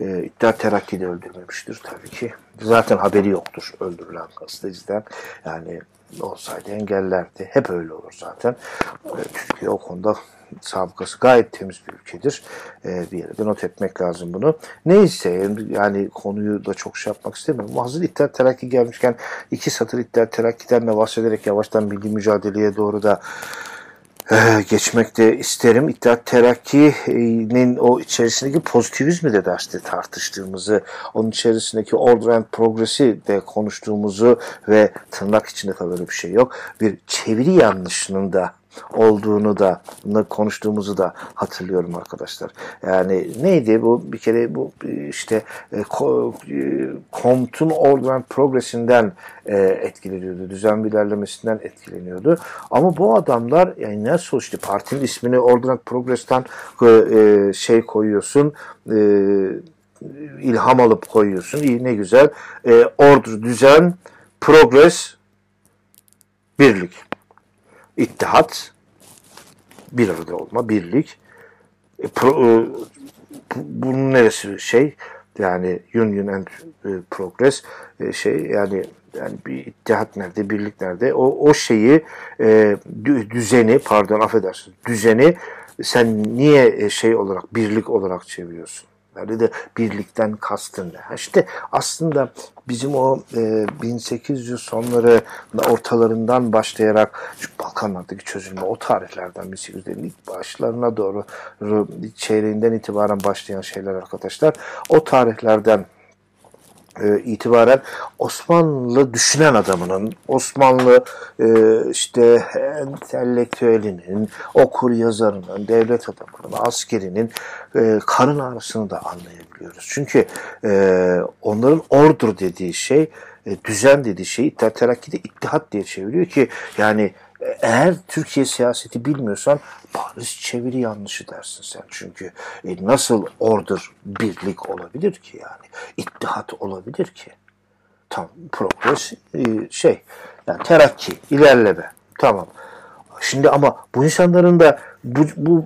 E, İttihat Terakki de öldürmemiştir tabii ki. Zaten haberi yoktur öldürülen gazeteciden. Yani olsaydı engellerdi. Hep öyle olur zaten. E, Türkiye o konuda sabıkası gayet temiz bir ülkedir. E, bir yere de not etmek lazım bunu. Neyse yani konuyu da çok şey yapmak istemiyorum. Hazır İttihat Terakki gelmişken iki satır İttihat Terakki'den de bahsederek yavaştan milli mücadeleye doğru da Ee, geçmek de isterim. İttihat Terakki'nin o içerisindeki pozitivizmi de derste tartıştığımızı, onun içerisindeki order and progress'i de konuştuğumuzu ve tırnak içinde tabii öyle bir şey yok. Bir çeviri yanlışının da olduğunu da konuştuğumuzu da hatırlıyorum arkadaşlar. Yani neydi bu bir kere bu işte e, Comte'un Order and Progress'inden e, etkileniyordu. Düzen bir ilerlemesinden etkileniyordu. Ama bu adamlar yani nasıl işte partinin ismini Order and Progress'ten e, şey koyuyorsun e, ilham alıp koyuyorsun. İyi ne güzel. E, order, düzen, progress, birlik. İttihat, bir arada olma, birlik. E, pro, e, bunun neresi şey? Yani union and e, progress e, şey yani yani bir ittihat nerede, birlik nerede? O o şeyi e, düzeni, pardon affedersiniz, düzeni sen niye şey olarak birlik olarak çeviriyorsun? Yani de birlikten kastın ne? İşte aslında bizim o e, bin sekiz yüz sonları ortalarından başlayarak şu Balkanlardaki çözülme o tarihlerden bin sekiz yüzlerin ilk başlarına doğru çeyreğinden itibaren başlayan şeyler arkadaşlar. O tarihlerden E, itibaren Osmanlı düşünen adamının, Osmanlı e, işte entelektüelinin, okur yazarının, devlet adamının, askerinin e, karın ağrısını da anlayabiliyoruz. Çünkü e, onların order dediği şey, e, düzen dediği şey İttihat Terakki'de ittihat diye çeviriyor ki yani eğer Türkiye siyaseti bilmiyorsan Paris çeviri yanlışı dersin sen. Çünkü e, nasıl ordur birlik olabilir ki yani? İttihat olabilir ki? Tam progres e, şey yani terakki, ilerleme. Tamam. Şimdi ama bu insanların da bu, bu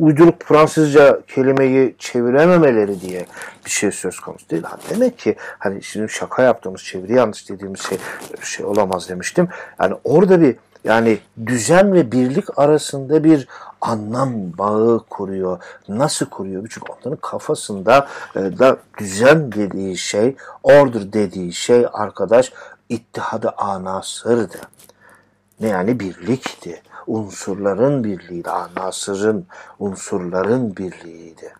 uyduruk Fransızca kelimeyi çevirememeleri diye bir şey söz konusu değil. Ha, demek ki hani sizin şaka yaptığımız çeviri yanlış dediğimiz şey şey olamaz demiştim. Yani orada bir yani düzen ve birlik arasında bir anlam bağı kuruyor. Nasıl kuruyor? Çünkü onların kafasında e, da düzen dediği şey, order dediği şey arkadaş ittihadı anasırdı. Ne yani birlikti. Unsurların birliğiydi. Anasırın, unsurların birliğiydi.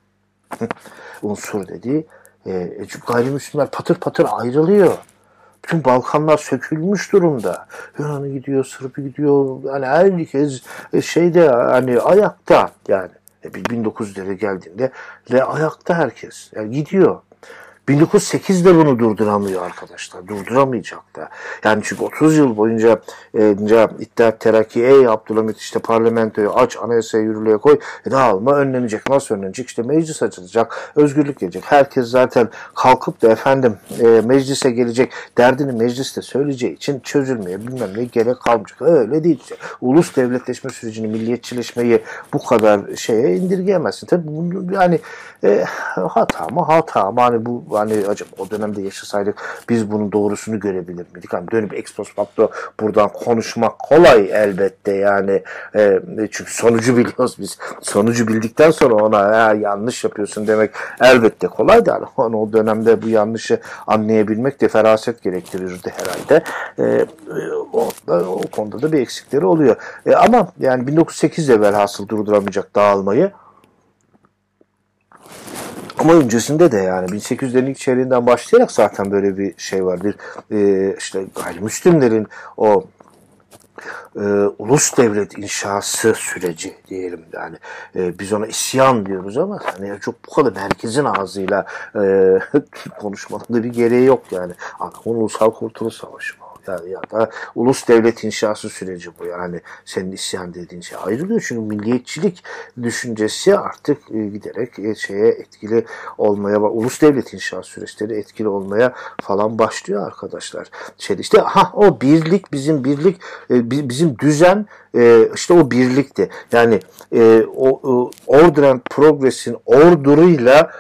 Unsur dediği e, gayrimüslimler patır patır ayrılıyor. Bütün Balkanlar sökülmüş durumda. Yunan'ı gidiyor, Sırp'ı gidiyor. Yani herkes şeyde hani ayakta yani. bin dokuz yüzlere geldiğinde de ayakta herkes. Yani gidiyor. bin dokuz yüz sekizde bunu durduramıyor arkadaşlar. Durduramayacak da. Yani çünkü otuz yıl boyunca e, İttihat Terakki, ey Abdülhamit işte parlamentoyu aç, anayasayı yürürlüğe koy, dağılma önlenecek. Nasıl önlenecek? İşte meclis açılacak, özgürlük gelecek. Herkes zaten kalkıp da efendim e, meclise gelecek, derdini mecliste söyleyeceği için çözülmeye bilmem ne gerek kalmayacak. Öyle değil. Ulus devletleşme sürecini, milliyetçileşmeyi bu kadar şeye indirgeyemezsin. Tabii bunu yani e, hata mı hata mı? Hani bu hani acaba o dönemde yaşasaydık biz bunun doğrusunu görebilir miydik? Hani dönüp ex post facto buradan konuşmak kolay elbette yani. E, çünkü sonucu biliyoruz biz. Sonucu bildikten sonra ona yanlış yapıyorsun demek elbette kolay da. Hani o dönemde bu yanlışı anlayabilmek de feraset gerektirirdi herhalde. E, o, da, o konuda da bir eksikleri oluyor. E, ama yani bin dokuz yüz sekizde velhasıl durduramayacak dağılmayı. Ama öncesinde de yani bin sekiz yüzlerin ilk çeyreğinden başlayarak zaten böyle bir şey var. Bir e, işte gayrimüslimlerin o e, ulus devlet inşası süreci diyelim yani. E, biz ona isyan diyoruz ama hani çok bu kadar herkesin ağzıyla e, konuşmanın da bir gereği yok yani. Anadolu Ulusal Kurtuluş Savaşı mı? Yani ya da ulus devlet inşası süreci bu yani senin isyan dediğin şey ayrılıyor çünkü milliyetçilik düşüncesi artık giderek şeye etkili olmaya, ulus devlet inşası süreçleri etkili olmaya falan başlıyor arkadaşlar. Şey işte ha o birlik bizim birlik bizim düzen işte o birlikti yani o order and progress'in orduruyla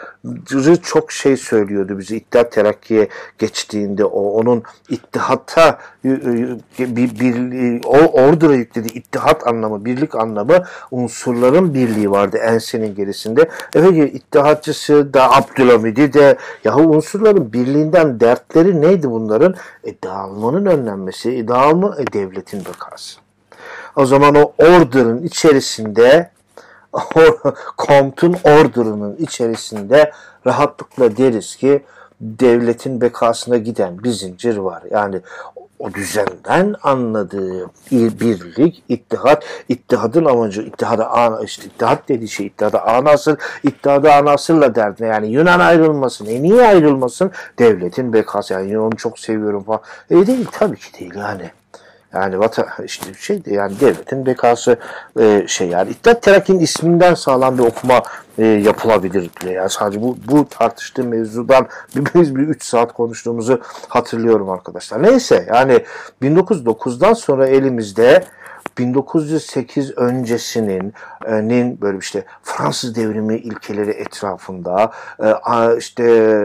çok şey söylüyordu bize İttihat Terakki'ye geçtiğinde o onun ittihata bir, bir o ordura yüklediği ittihat anlamı, birlik anlamı unsurların birliği vardı ensenin gerisinde. Evet ittihatçısı da Abdülhamid'i de yahu unsurların birliğinden dertleri neydi bunların? E, dağılmanın önlenmesi, e, dağılma e, devletin bekası. O zaman o ordurun içerisinde Komutun ordurunun içerisinde rahatlıkla deriz ki devletin bekasına giden bir zincir var. Yani o düzenden anladığı birlik, ittihat, ittihadın amacı, ittihada ana, işte ittihat dediği şey, ittihada anasır, ittihada anasırla derdine yani Yunan ayrılmasın, e niye ayrılmasın? Devletin bekası, yani Yunan'ı çok seviyorum falan. E değil, tabii ki değil yani. Yani vatan işte şey yani devletin bekası e, şey yani İttihat Terakki'nin isminden sağlam bir okuma e, yapılabilir bile. Yani sadece bu bu tartıştığım mevzudan biz bir üç saat konuştuğumuzu hatırlıyorum arkadaşlar. Neyse yani bin dokuz yüz dokuzdan sonra elimizde bin dokuz yüz sekiz öncesinin böyle işte Fransız devrimi ilkeleri etrafında işte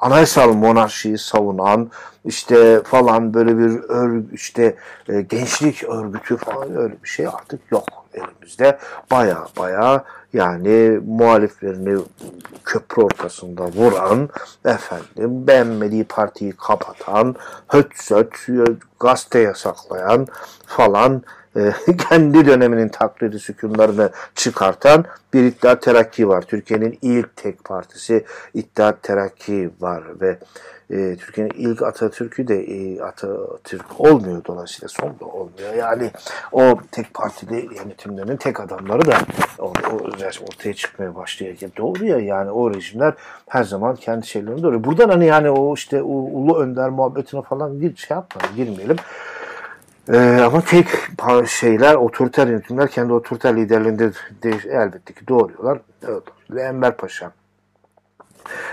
anayasal monarşiyi savunan işte falan böyle bir örgü, işte gençlik örgütü falan öyle bir şey artık yok elimizde. Baya baya yani muhaliflerini köprü ortasında vuran, efendim beğenmediği partiyi kapatan, höt söt gazete yasaklayan falan, kendi döneminin takriri sükunlarını çıkartan bir İttihat Terakki var. Türkiye'nin ilk tek partisi İttihat Terakki var ve e, Türkiye'nin ilk Atatürk'ü de e, Atatürk olmuyor, dolayısıyla son da olmuyor. Yani o tek partili yönetimlerin tek adamları da o, o, ortaya çıkmaya başlıyor. Doğru ya yani o rejimler her zaman kendi şeylerini doğru. Buradan hani yani o işte o, Ulu Önder muhabbetine falan gir, şey yapma, girmeyelim. Ee, ama tek şeyler, otoriter yönetimler kendi otoriter liderlerinde elbette ki doğruyorlar. Evet. Ve Enver Paşa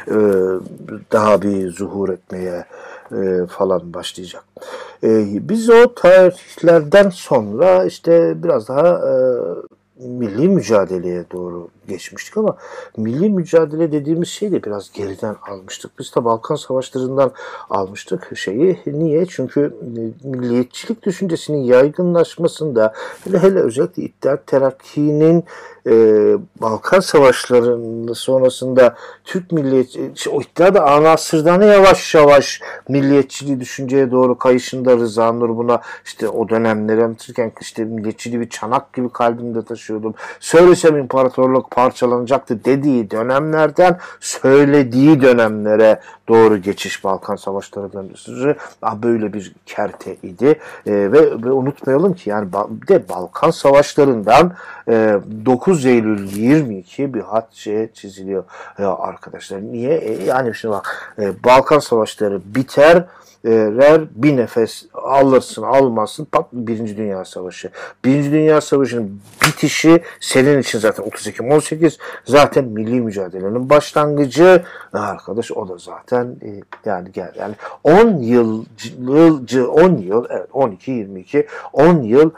ee, daha bir zuhur etmeye e, falan başlayacak. Ee, biz o tarihlerden sonra işte biraz daha e, milli mücadeleye doğru geçmiştik ama milli mücadele dediğimiz şeyi de biraz geriden almıştık. Biz de Balkan Savaşları'ndan almıştık şeyi. Niye? Çünkü milliyetçilik düşüncesinin yaygınlaşmasında hele hele özellikle İttihat Terakki'nin e, Balkan Savaşları'nın sonrasında Türk milliyetçi, o İttihat'ı anasırdan yavaş yavaş milliyetçiliği düşünceye doğru kayışında Rıza Nur buna işte o dönemleri anlatırken işte milliyetçiliği bir çanak gibi kalbimde taşıyordum. Söylesem imparatorluk parçalanacaktı dediği dönemlerden söylediği dönemlere doğru geçiş Balkan Savaşları dönüşü böyle bir kerteydi idi e, ve, ve unutmayalım ki yani de Balkan Savaşları'ndan e, dokuz Eylül yirmi iki bir hat şey çiziliyor ya arkadaşlar. Niye? E, yani şimdi bak e, Balkan Savaşları biter, bir nefes alırsın almazsın pat Birinci Dünya Savaşı. Birinci Dünya Savaşı'nın bitişi senin için zaten otuz Ekim on sekiz zaten milli mücadelenin başlangıcı arkadaş, o da zaten yani gel yani on yıl on yıl evet on iki yirmi iki on yıl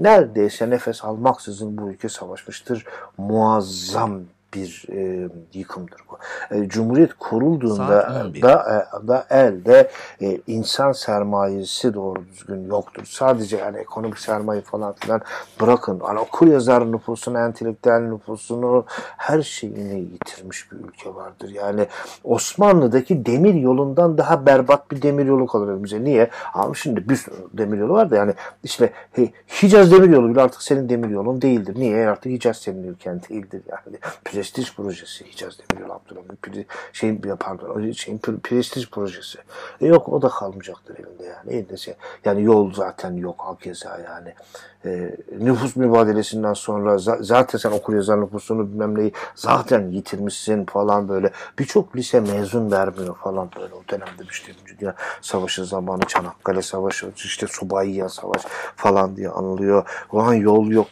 neredeyse nefes almaksızın bu ülke savaşmıştır. Muazzam bir e, yıkımdır bu. E, Cumhuriyet kurulduğunda da, e, da elde e, insan sermayesi doğru düzgün yoktur. Sadece yani ekonomik sermaye falan filan bırakın. Yani okuryazar nüfusunu, entelektüel nüfusunu, her şeyini yitirmiş bir ülke vardır. Yani Osmanlı'daki demir yolundan daha berbat bir demir yolu kalır elimize. Niye? Ama şimdi bir sürü demir yolu var da yani işte hey, Hicaz demir yolu bile artık senin demir yolun değildir. Niye? Artık Hicaz senin ülken değildir yani. Prestij projesi Hicaz Demirel Abdülhamid şeyin pardon şeyin prestij projesi. E yok, o da kalmayacaktır elinde yani. Yani yol zaten yok hakeza yani. E, nüfus mübadelesinden sonra zaten sen okuryazar nüfusunu bilmem neyi zaten yitirmişsin falan böyle. Birçok lise mezun vermiyor falan böyle o dönemde işte Dünya Savaşı zamanı, Çanakkale Savaşı, işte Subayiye Savaş falan diye anılıyor. Ulan yol yok.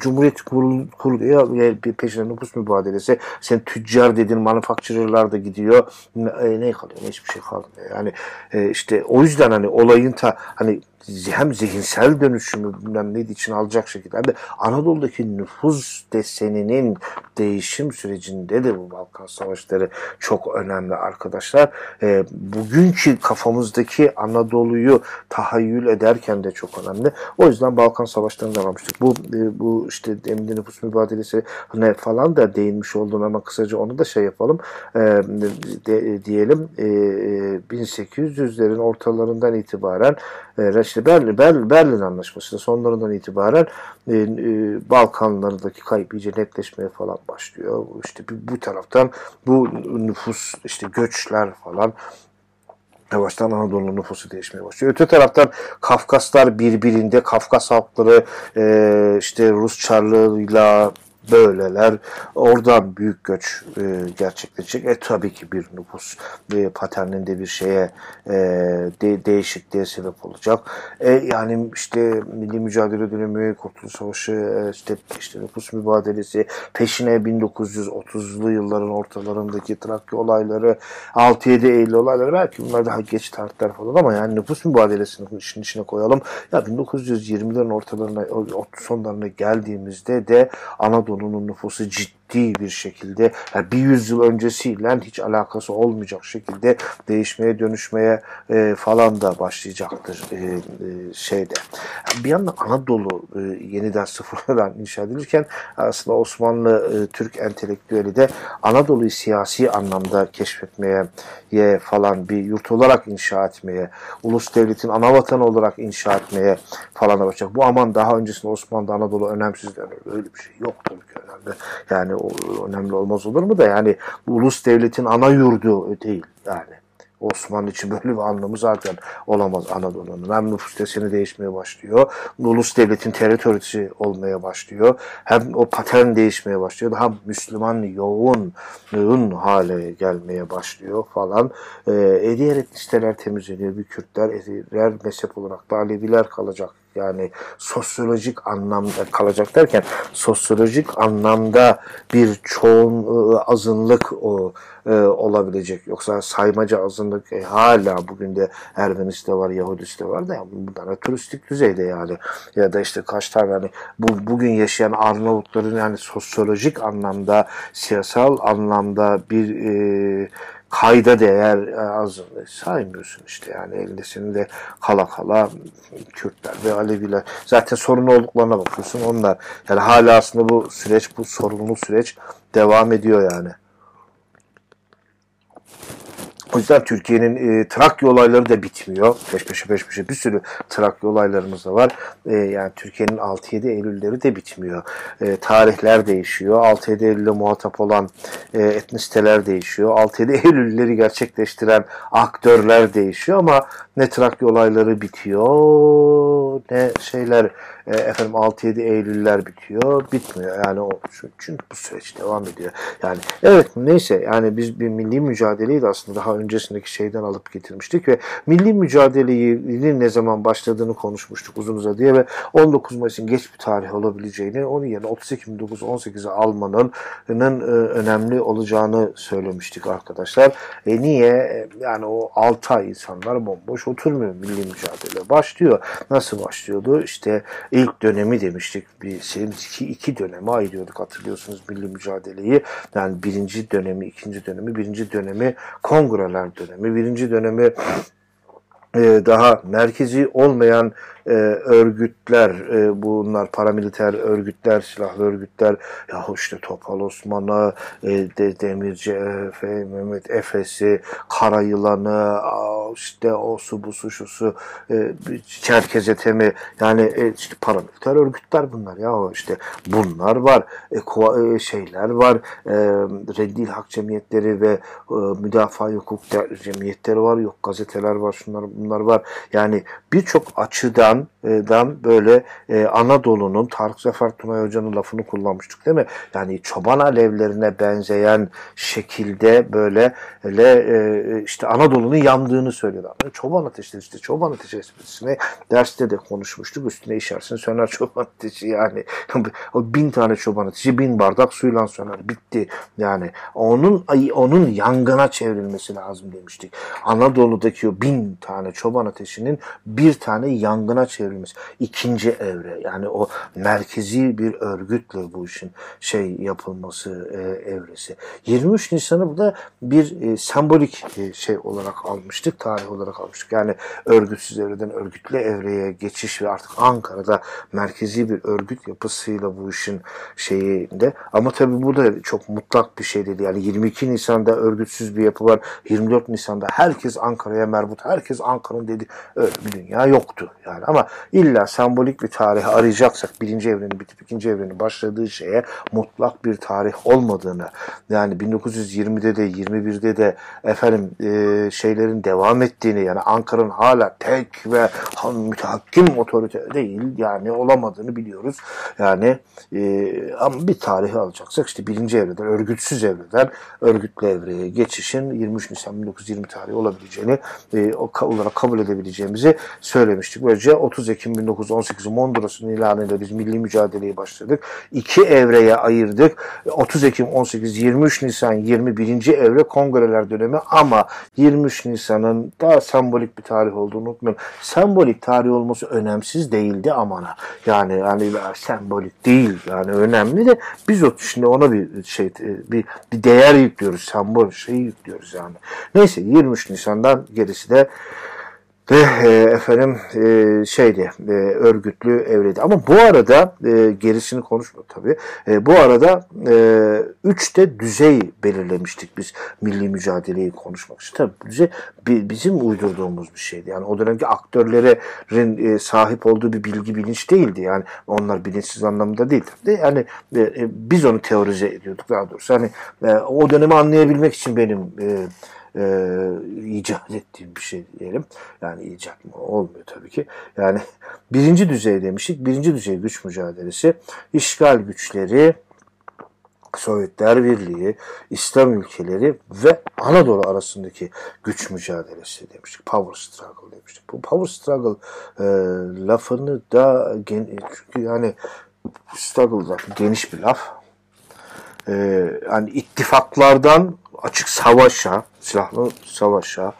Cumhuriyet kurul, kurul ya, bir peşine nüfus mübadelesi. Sen tüccar dedin, manufakturerler de gidiyor. E, ne kalıyor? Hiçbir şey kalmıyor. Yani e, işte o yüzden hani olayın ta hani hem zihinsel dönüşümü bilmem neydi için alacak şekilde. Hem de Anadolu'daki nüfus deseninin değişim sürecinde de bu Balkan Savaşları çok önemli arkadaşlar. E, bugünkü kafamızdaki Anadolu'yu tahayyül ederken de çok önemli. O yüzden Balkan Savaşları'ndan almıştık. Bu e, bu işte demin de nüfus mübadelesi ne falan da değinmiş olduğum ama kısaca onu da şey yapalım. E, de, diyelim e, bin sekiz yüzlerin ortalarından itibaren e, İşte Berlin, Berlin, Berlin Anlaşması'nın sonlarından itibaren e, e, Balkanlardaki kayıp iyice netleşmeye falan başlıyor. İşte bu taraftan bu nüfus, işte göçler falan yavaştan Anadolu'nun nüfusu değişmeye başlıyor. Öte taraftan Kafkaslar birbirinde, Kafkas halkları e, işte Rus Çarlığı'yla böyleler, oradan büyük göç e, gerçekleşecek. E tabii ki bir nüfus e, paterninde bir şeye e, de, değişikliğe sebep olacak. E, yani işte Milli Mücadele Dönemi, Kurtuluş Savaşı, e, işte, işte nüfus mübadelesi, peşine bin dokuz yüz otuzlu yılların ortalarındaki Trakya olayları, altı yedi Eylül olayları, belki bunlar daha geç tarihler falan ama yani nüfus mübadelesini işin içine koyalım. Ya bin dokuz yüz yirmilerin ortalarına, sonlarına geldiğimizde de Anadolu Anadolu'nun nüfusu ciddi bir şekilde yani bir yüzyıl öncesiyle hiç alakası olmayacak şekilde değişmeye, dönüşmeye e, falan da başlayacaktır e, e, şeyde. Bir yandan Anadolu e, yeniden sıfırdan inşa edilirken aslında Osmanlı e, Türk entelektüeli de Anadolu'yu siyasi anlamda keşfetmeye ye, falan bir yurt olarak inşa etmeye, ulus devletin ana vatanı olarak inşa etmeye falan da başlayacak. Bu aman daha öncesinde Osmanlı'da Anadolu önemsiz dönüyor. Öyle bir şey yoktu. Önemli. Yani o, önemli olmaz olur mu da yani ulus devletin ana yurdu değil yani. Osmanlı için böyle bir anlamı zaten olamaz Anadolu'nun. Hem nüfus deseni değişmeye başlıyor, ulus devletin teritorisi olmaya başlıyor, hem o patern değişmeye başlıyor, daha Müslüman yoğun, yoğun hale gelmeye başlıyor falan. Ee, diğer etnisiteler temizleniyor, bir Kürtler, Eziler, mezhep olarak da Aleviler kalacak yani sosyolojik anlamda kalacak derken sosyolojik anlamda bir çoğun azınlık o olabilecek. Yoksa saymaca azınlık e, hala bugün de Ermenisi de var, Yahudisi de var da yani bunlara turistik düzeyde yani ya da işte kaç tane hani bu, bugün yaşayan Arnavutların yani sosyolojik anlamda, siyasal anlamda bir e, kayda değer azınlığı saymıyorsun işte yani elindesinde kala kala Kürtler ve Aleviler. Zaten sorun olduklarına bakıyorsun onlar. Yani hala aslında bu süreç, bu sorunlu süreç devam ediyor yani. O yüzden Türkiye'nin e, Trakya olayları da bitmiyor. Peş peşe peş peşe bir sürü Trakya olaylarımız da var. E, yani Türkiye'nin altı yedi Eylül'leri de bitmiyor. E, tarihler değişiyor. altı yedi Eylül'e muhatap olan e, etnisiteler değişiyor. altı yedi Eylül'leri gerçekleştiren aktörler değişiyor ama ne Trakya olayları bitiyor ne şeyler e, efendim altı yedi Eylül'ler bitiyor. Bitmiyor yani o, çünkü bu süreç devam ediyor. Yani evet neyse yani biz bir milli mücadeleydi aslında daha öncesindeki şeyden alıp getirmiştik ve milli mücadelenin ne zaman başladığını konuşmuştuk uzun uzadıya ve on dokuz Mayıs'ın geç bir tarih olabileceğini, onun yerine otuz Ekim bin dokuz yüz on sekiz'i almanın önemli olacağını söylemiştik arkadaşlar. E niye? Yani o altı ay insanlar bomboş oturmuyor. Milli mücadele başlıyor. Nasıl başlıyordu? İşte ilk dönemi demiştik. Biz iki, iki döneme ayırıyorduk hatırlıyorsunuz milli mücadeleyi. Yani birinci dönemi, ikinci dönemi, birinci dönemi Kongo dönemi, birinci dönemi daha merkezi olmayan e, örgütler, e, bunlar paramiliter örgütler, silahlı örgütler, yahu işte Topal Osman'ı, e, de, Demirci, Efe, Mehmet Efes'i, Karayılan'ı, işte o su bu su şusu, e, Çerkez Etemi, yani e, işte paramiliter örgütler bunlar yahu işte bunlar var, e, kuva, e, şeyler var, e, Reddil Hak Cemiyetleri ve e, Müdafaa Hukuk Cemiyetleri var, yok gazeteler var, şunlar bunlar var. Yani birçok açıdan dan böyle e, Anadolu'nun, Tarık Zafer Tunay Hoca'nın lafını kullanmıştık değil mi? Yani çoban alevlerine benzeyen şekilde böyle ele, e, işte Anadolu'nun yandığını söylüyorlar. Yani çoban ateşleri işte çoban ateşini derste de konuşmuştuk. Üstüne işersin söner çoban ateşi yani. O bin tane çoban ateşi bin bardak suyla söner. Bitti. Yani onun onun yangına çevrilmesi lazım demiştik. Anadolu'daki o bin tane çoban ateşinin bir tane yangına çevrilmesi. İkinci evre yani o merkezi bir örgütle bu işin şey yapılması e, evresi. yirmi üç Nisan'ı burada bir e, sembolik e, şey olarak almıştık. Tarih olarak almıştık. Yani örgütsüz evreden örgütlü evreye geçiş ve artık Ankara'da merkezi bir örgüt yapısıyla bu işin şeyinde. Ama tabii bu da çok mutlak bir şey dedi. Yani yirmi iki Nisan'da örgütsüz bir yapı var. yirmi dört Nisan'da herkes Ankara'ya merbut. Herkes Ankara'nın dedi öyle bir dünya yoktu yani ama illa sembolik bir tarihi arayacaksak birinci evrenin bitip ikinci evrenin başladığı şeye mutlak bir tarih olmadığını yani bin dokuz yüz yirmi'de de yirmi bir'de de efendim e, şeylerin devam ettiğini yani Ankara'nın hala tek ve mütehakkim otorite değil yani olamadığını biliyoruz yani e, ama bir tarihi alacaksak işte birinci evreden örgütsüz evreden örgütlü evreye geçişin yirmi üç Nisan bin dokuz yüz yirmi tarihi olabileceğini e, olarak kabul edebileceğimizi söylemiştik. Böylece otuz Ekim bin dokuz yüz on sekiz'in Mondros'un ilanıyla biz milli mücadeleyi başladık. İki evreye ayırdık. otuz Ekim on sekiz, yirmi üç Nisan yirmi, birinci evre kongreler dönemi ama yirmi üç Nisan'ın daha sembolik bir tarih olduğunu unutmayın. Sembolik tarih olması önemsiz değildi amana. Yani yani sembolik değil. Yani önemli de biz o, şimdi ona bir şey bir, bir değer yüklüyoruz. Sembol şeyi yüklüyoruz yani. Neyse yirmi üç Nisan'dan gerisi de ve efendim e, şeydi e, örgütlü evredi. Ama bu arada e, gerisini konuşmadık tabii. E, bu arada üçte e, düzey belirlemiştik biz milli mücadeleyi konuşmak için. Tabii düzey bizim uydurduğumuz bir şeydi. Yani o dönemki aktörlerin e, sahip olduğu bir bilgi bilinç değildi. Yani onlar bilinçsiz anlamında değildi. Yani e, e, biz onu teorize ediyorduk daha doğrusu. Hani e, o dönemi anlayabilmek için benim e, E, icat ettiğim bir şey diyelim. Yani icat mı? Olmuyor tabii ki. Yani birinci düzey demiştik. Birinci düzey güç mücadelesi, işgal güçleri, Sovyetler Birliği, İslam ülkeleri ve Anadolu arasındaki güç mücadelesi demiştik. Power struggle demiştik. Bu power struggle e, lafını da çünkü yani struggle'dan geniş bir laf. E, yani ittifaklardan açık savaşa, silahlı savaşa,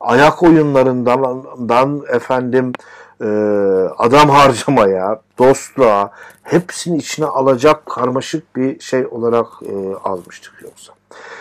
ayak oyunlarından efendim e, adam harcamaya, dostluğa hepsini içine alacak karmaşık bir şey olarak e, almıştık yoksa.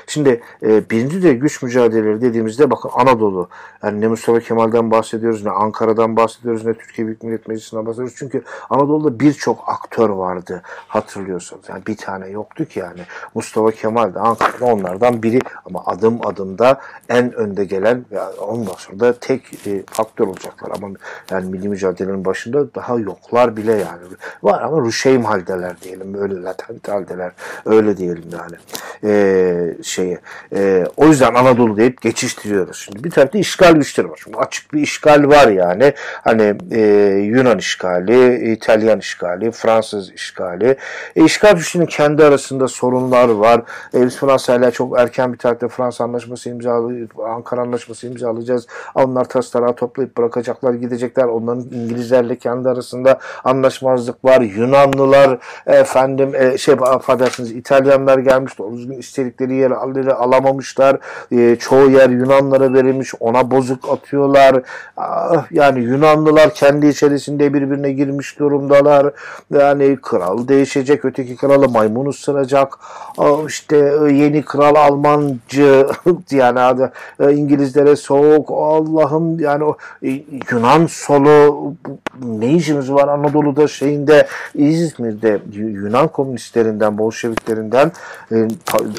Şimdi e, birinci de güç mücadeleleri dediğimizde bakın Anadolu, yani ne Mustafa Kemal'den bahsediyoruz, ne Ankara'dan bahsediyoruz, ne Türkiye Büyük Millet Meclisi'nden bahsediyoruz. Çünkü Anadolu'da birçok aktör vardı hatırlıyorsanız. Yani bir tane yoktu ki yani. Mustafa Kemal de Ankara'da onlardan biri ama adım adımda en önde gelen ve ondan sonra da tek e, aktör olacaklar. Ama yani milli mücadelenin başında daha yoklar bile yani. Var ama rüşeym haldeler diyelim, öyle latent haldeler, öyle diyelim yani. Eee şeyi. E, o yüzden Anadolu deyip geçiştiriyoruz. Şimdi bir tarafta işgal güçleri var. Şimdi açık bir işgal var yani. Hani e, Yunan işgali, İtalyan işgali, Fransız işgali. E, işgal güçlerinin kendi arasında sorunlar var. E, biz Fransa'yla çok erken bir tarihte Fransa Anlaşması imzalayacağız, Ankara Anlaşması imzalayacağız. Onlar tasarrağı toplayıp bırakacaklar, gidecekler. Onların İngilizlerle kendi arasında anlaşmazlık var. Yunanlılar efendim e, şey affedersiniz İtalyanlar gelmiş. Doğru düzgün istedikleri yerleri alamamışlar. E, çoğu yer Yunanlara verilmiş. Ona bozuk atıyorlar. Ah, yani Yunanlılar kendi içerisinde birbirine girmiş durumdalar. Yani kral değişecek. Öteki kralı maymun ısıracak. Ah, işte yeni kral Almancı. Yani İngilizlere soğuk. Allah'ım yani o, Yunan solu ne işimiz var Anadolu'da şeyinde İzmir'de Yunan komünistlerinden, Bolşeviklerinden e,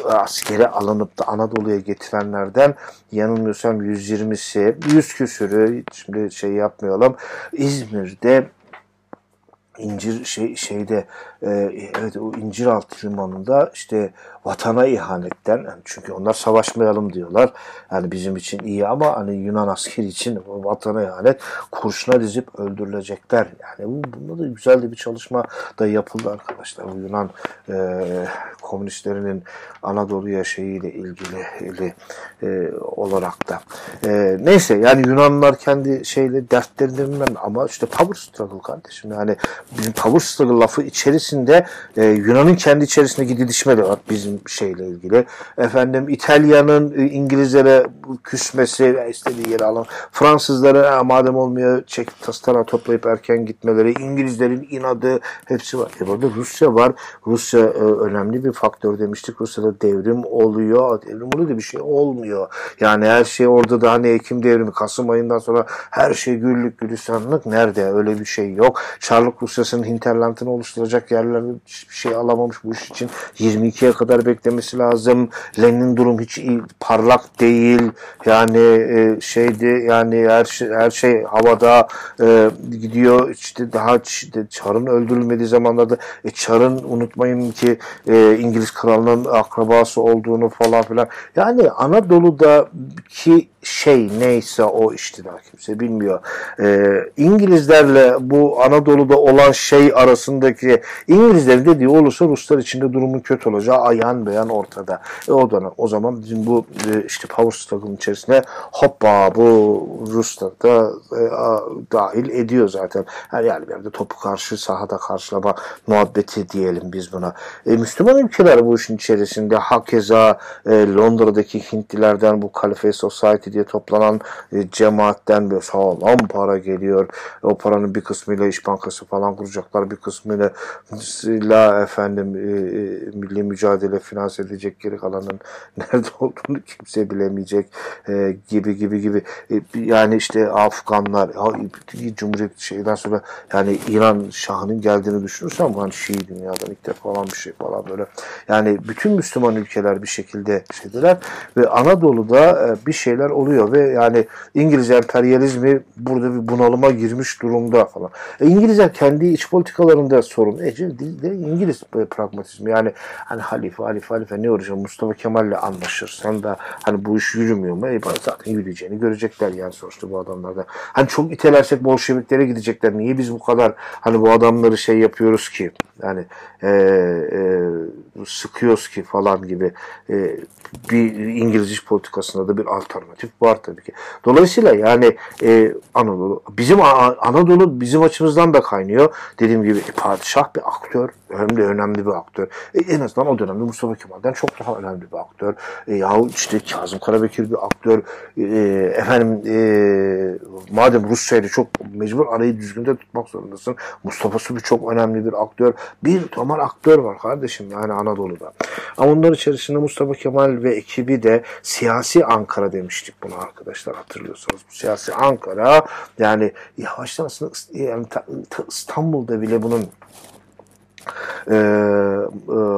askeri alınıp da Anadolu'ya getirenlerden yanılmıyorsam yüz yirmisi, yüz küsürü şimdi şey yapmayalım. İzmir'de incir şey şeyde e, evet o İnciraltı limanında işte vatana ihanetten yani çünkü onlar savaşmayalım diyorlar. Yani bizim için iyi ama hani Yunan askeri için vatana ihanet kurşuna dizip öldürülecekler. Yani bu, bunda da güzel de bir çalışma da yapıldı arkadaşlar. Bu Yunan e, komünistlerinin Anadolu'ya şeyiyle ilgili e, olarak da. E, neyse yani Yunanlar kendi şeyle dertlerinden ama işte power struggle kardeşim yani bizim power struggle lafı içerisinde e, Yunan'ın kendi içerisindeki didişme de var bizim şeyle ilgili. Efendim İtalyan'ın e, İngilizlere küsmesi, istediği yeri alan Fransızlara madem olmuyor çekip tastara toplayıp erken gitmeleri, İngilizlerin inadı hepsi var. E, burada Rusya var. Rusya e, önemli bir faktör demiştik. Rusya'da devrim oluyor. Devrim oluyor da bir şey olmuyor. Yani her şey orada da hani Ekim devrimi, Kasım ayından sonra her şey güllük gülistanlık. Nerede? Öyle bir şey yok. Çarlık Rusya'sının hinterlandını oluşturacak yerlerde hiçbir şey alamamış bu iş için. yirmi ikiye kadar beklemesi lazım. Lenin'in durum hiç iyi, parlak değil. Yani e, şeydi yani her şey, her şey havada e, gidiyor. İşte daha işte, Çar'ın öldürülmediği zamanlarda e, Çar'ın unutmayın ki e, İngiliz kralının akrabası olduğunu falan filan. Yani Anadolu'daki şey neyse o iktidar kimse bilmiyor. E, İngilizlerle bu Anadolu'da olan şey arasındaki İngilizlerin dediği olursa Ruslar içinde durumun kötü olacağı ayan beyan ortada. E o dönem o zaman bizim bu işte power struggle'ın içerisine hoppa bu Ruslar da e, a, dahil ediyor zaten. Her yerde topu karşı sahada karşılama muhabbeti diyelim biz buna. E, Müslüman ülkeler bu işin içerisinde hakeza e, Londra'daki Hintlilerden bu Caliphate Society diye toplanan e, cemaatten böyle sağlam para geliyor. E, o paranın bir kısmıyla İş Bankası falan kuracaklar, bir kısmıyla la efendim e, milli mücadele finanse edecek, geri kalanın nerede olduğunu kimse bilemeyecek e, gibi gibi gibi e, yani işte Afganlar ya, Cumhuriyet şeyden sonra yani İran Şah'ının geldiğini düşünürsem hani Şii dünyadan ilk defa olan bir şey falan böyle yani bütün Müslüman ülkeler bir şekilde şeydiler ve Anadolu'da e, bir şeyler o oluyor ve yani İngiliz emperyalizmi burada bir bunalıma girmiş durumda falan. E, İngilizler kendi iç politikalarında sorun. Ece dilde İngiliz pragmatizmi. Yani hani halife, halife, halife ne olacak? Mustafa Kemal'le anlaşırsan da hani bu iş yürümüyor mu? E, zaten yürüyeceğini görecekler yani sonuçta bu adamlardan. Hani çok itelersek Bolşeviklere gidecekler. Niye biz bu kadar hani bu adamları şey yapıyoruz ki? Yani e, e, sıkıyoruz ki falan gibi e, bir İngiliz iç politikasında da bir alternatif var tabii ki. Dolayısıyla yani e, Anadolu bizim Anadolu bizim açımızdan da kaynıyor. Dediğim gibi e, padişah bir aktör. Önemli, önemli bir aktör. E, en azından o dönemde Mustafa Kemal'den çok daha önemli bir aktör. E, yahu işte Kazım Karabekir bir aktör. E, efendim e, madem Rusya'yı çok mecbur arayı düzgünde tutmak zorundasın. Mustafa Sübü çok önemli bir aktör. Bir tamam aktör var kardeşim yani Anadolu'da. Ama onların içerisinde Mustafa Kemal ve ekibi de siyasi Ankara demiştik buna arkadaşlar hatırlıyorsanız. Bu siyasi Ankara yani yavaştan aslında yani, İstanbul'da bile bunun Ee, e,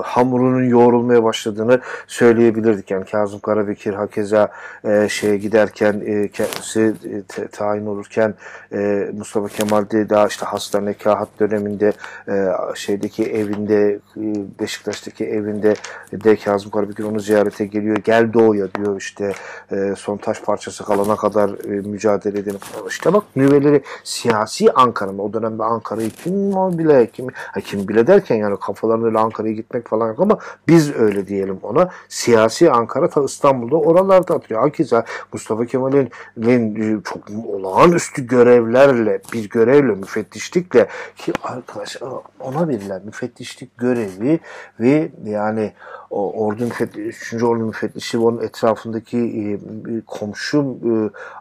hamurunun yoğrulmaya başladığını söyleyebilirdik. Yani Kazım Karabekir hakeza e, şeye giderken e, kendisi e, te, tayin olurken e, Mustafa Kemal'de daha işte hasta nekahat döneminde e, şeydeki evinde e, Beşiktaş'taki evinde de Kazım Karabekir onu ziyarete geliyor. Gel doğuya diyor işte e, son taş parçası kalana kadar e, mücadele edelim. İşte bak nüveleri siyasi Ankara'nın o dönemde Ankara'yı kim bile kim, kim bile de yani kafalarına öyle Ankara'ya gitmek falan yok ama biz öyle diyelim ona. Siyasi Ankara ta İstanbul'da oralarda atıyor. Hakeza Mustafa Kemal'in çok olağanüstü görevlerle bir görevle müfettişlikle ki arkadaşlar ona verilen müfettişlik görevi ve yani o ordu müfettişi, üçüncü ordu müfettişi onun etrafındaki e, komşu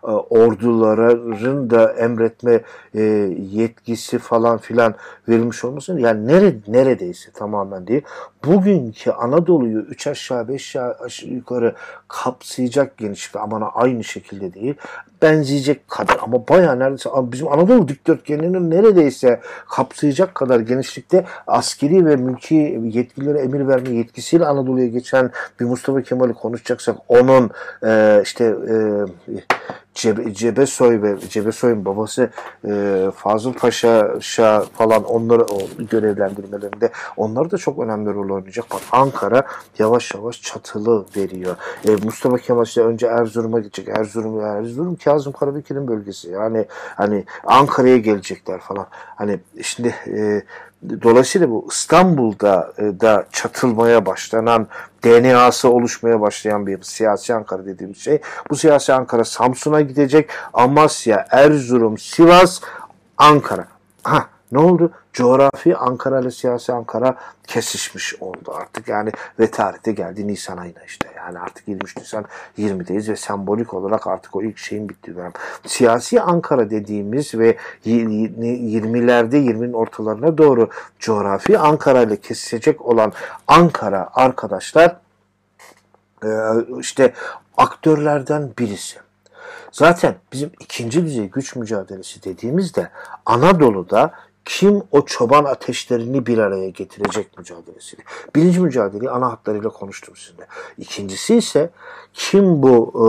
e, orduların da emretme e, yetkisi falan filan verilmiş olmasın. Yani nere, neredeyse tamamen değil. Bugünkü Anadolu'yu üç aşağı beş aşağı yukarı kapsayacak genişlikte ama aynı şekilde değil. Benzeyecek kadar ama bayağı neredeyse bizim Anadolu dikdörtgeninin neredeyse kapsayacak kadar genişlikte askeri ve mülki yetkililere emir verme yetkisiyle Anadolu'ya geçen bir Mustafa Kemal'i konuşacaksak onun e, işte e, Cebe, Cebesoy ve Cebesoy'un babası e, Fazıl Paşa Şah falan onları o görevlendirmelerinde onlar da çok önemli rol oynayacak. Bak Ankara yavaş yavaş çatılı veriyor. E, Mustafa Kemal işte önce Erzurum'a gidecek. Erzurum Erzurum Kazım Karabekir'in bölgesi. Yani hani Ankara'ya gelecekler falan. Hani şimdi e, dolayısıyla bu İstanbul'da da çatılmaya başlanan, D N A'sı oluşmaya başlayan bir siyasi Ankara dediğim şey. Bu siyasi Ankara Samsun'a gidecek, Amasya, Erzurum, Sivas, Ankara. Ha, ne oldu? Coğrafi Ankara ile siyasi Ankara kesişmiş oldu artık yani ve tarihte geldi Nisan ayına işte yani artık yirmi üç Nisan yirmideyiz ve sembolik olarak artık o ilk şeyin bittiği dönem. Siyasi Ankara dediğimiz ve yirmilerde yirminin ortalarına doğru coğrafi Ankara ile kesişecek olan Ankara arkadaşlar işte aktörlerden birisi. Zaten bizim ikinci düzey güç mücadelesi dediğimizde Anadolu'da kim o çoban ateşlerini bir araya getirecek mücadelesini. Birinci mücadeleyi ana hatlarıyla konuştum sizinle. İkincisi ise kim bu e,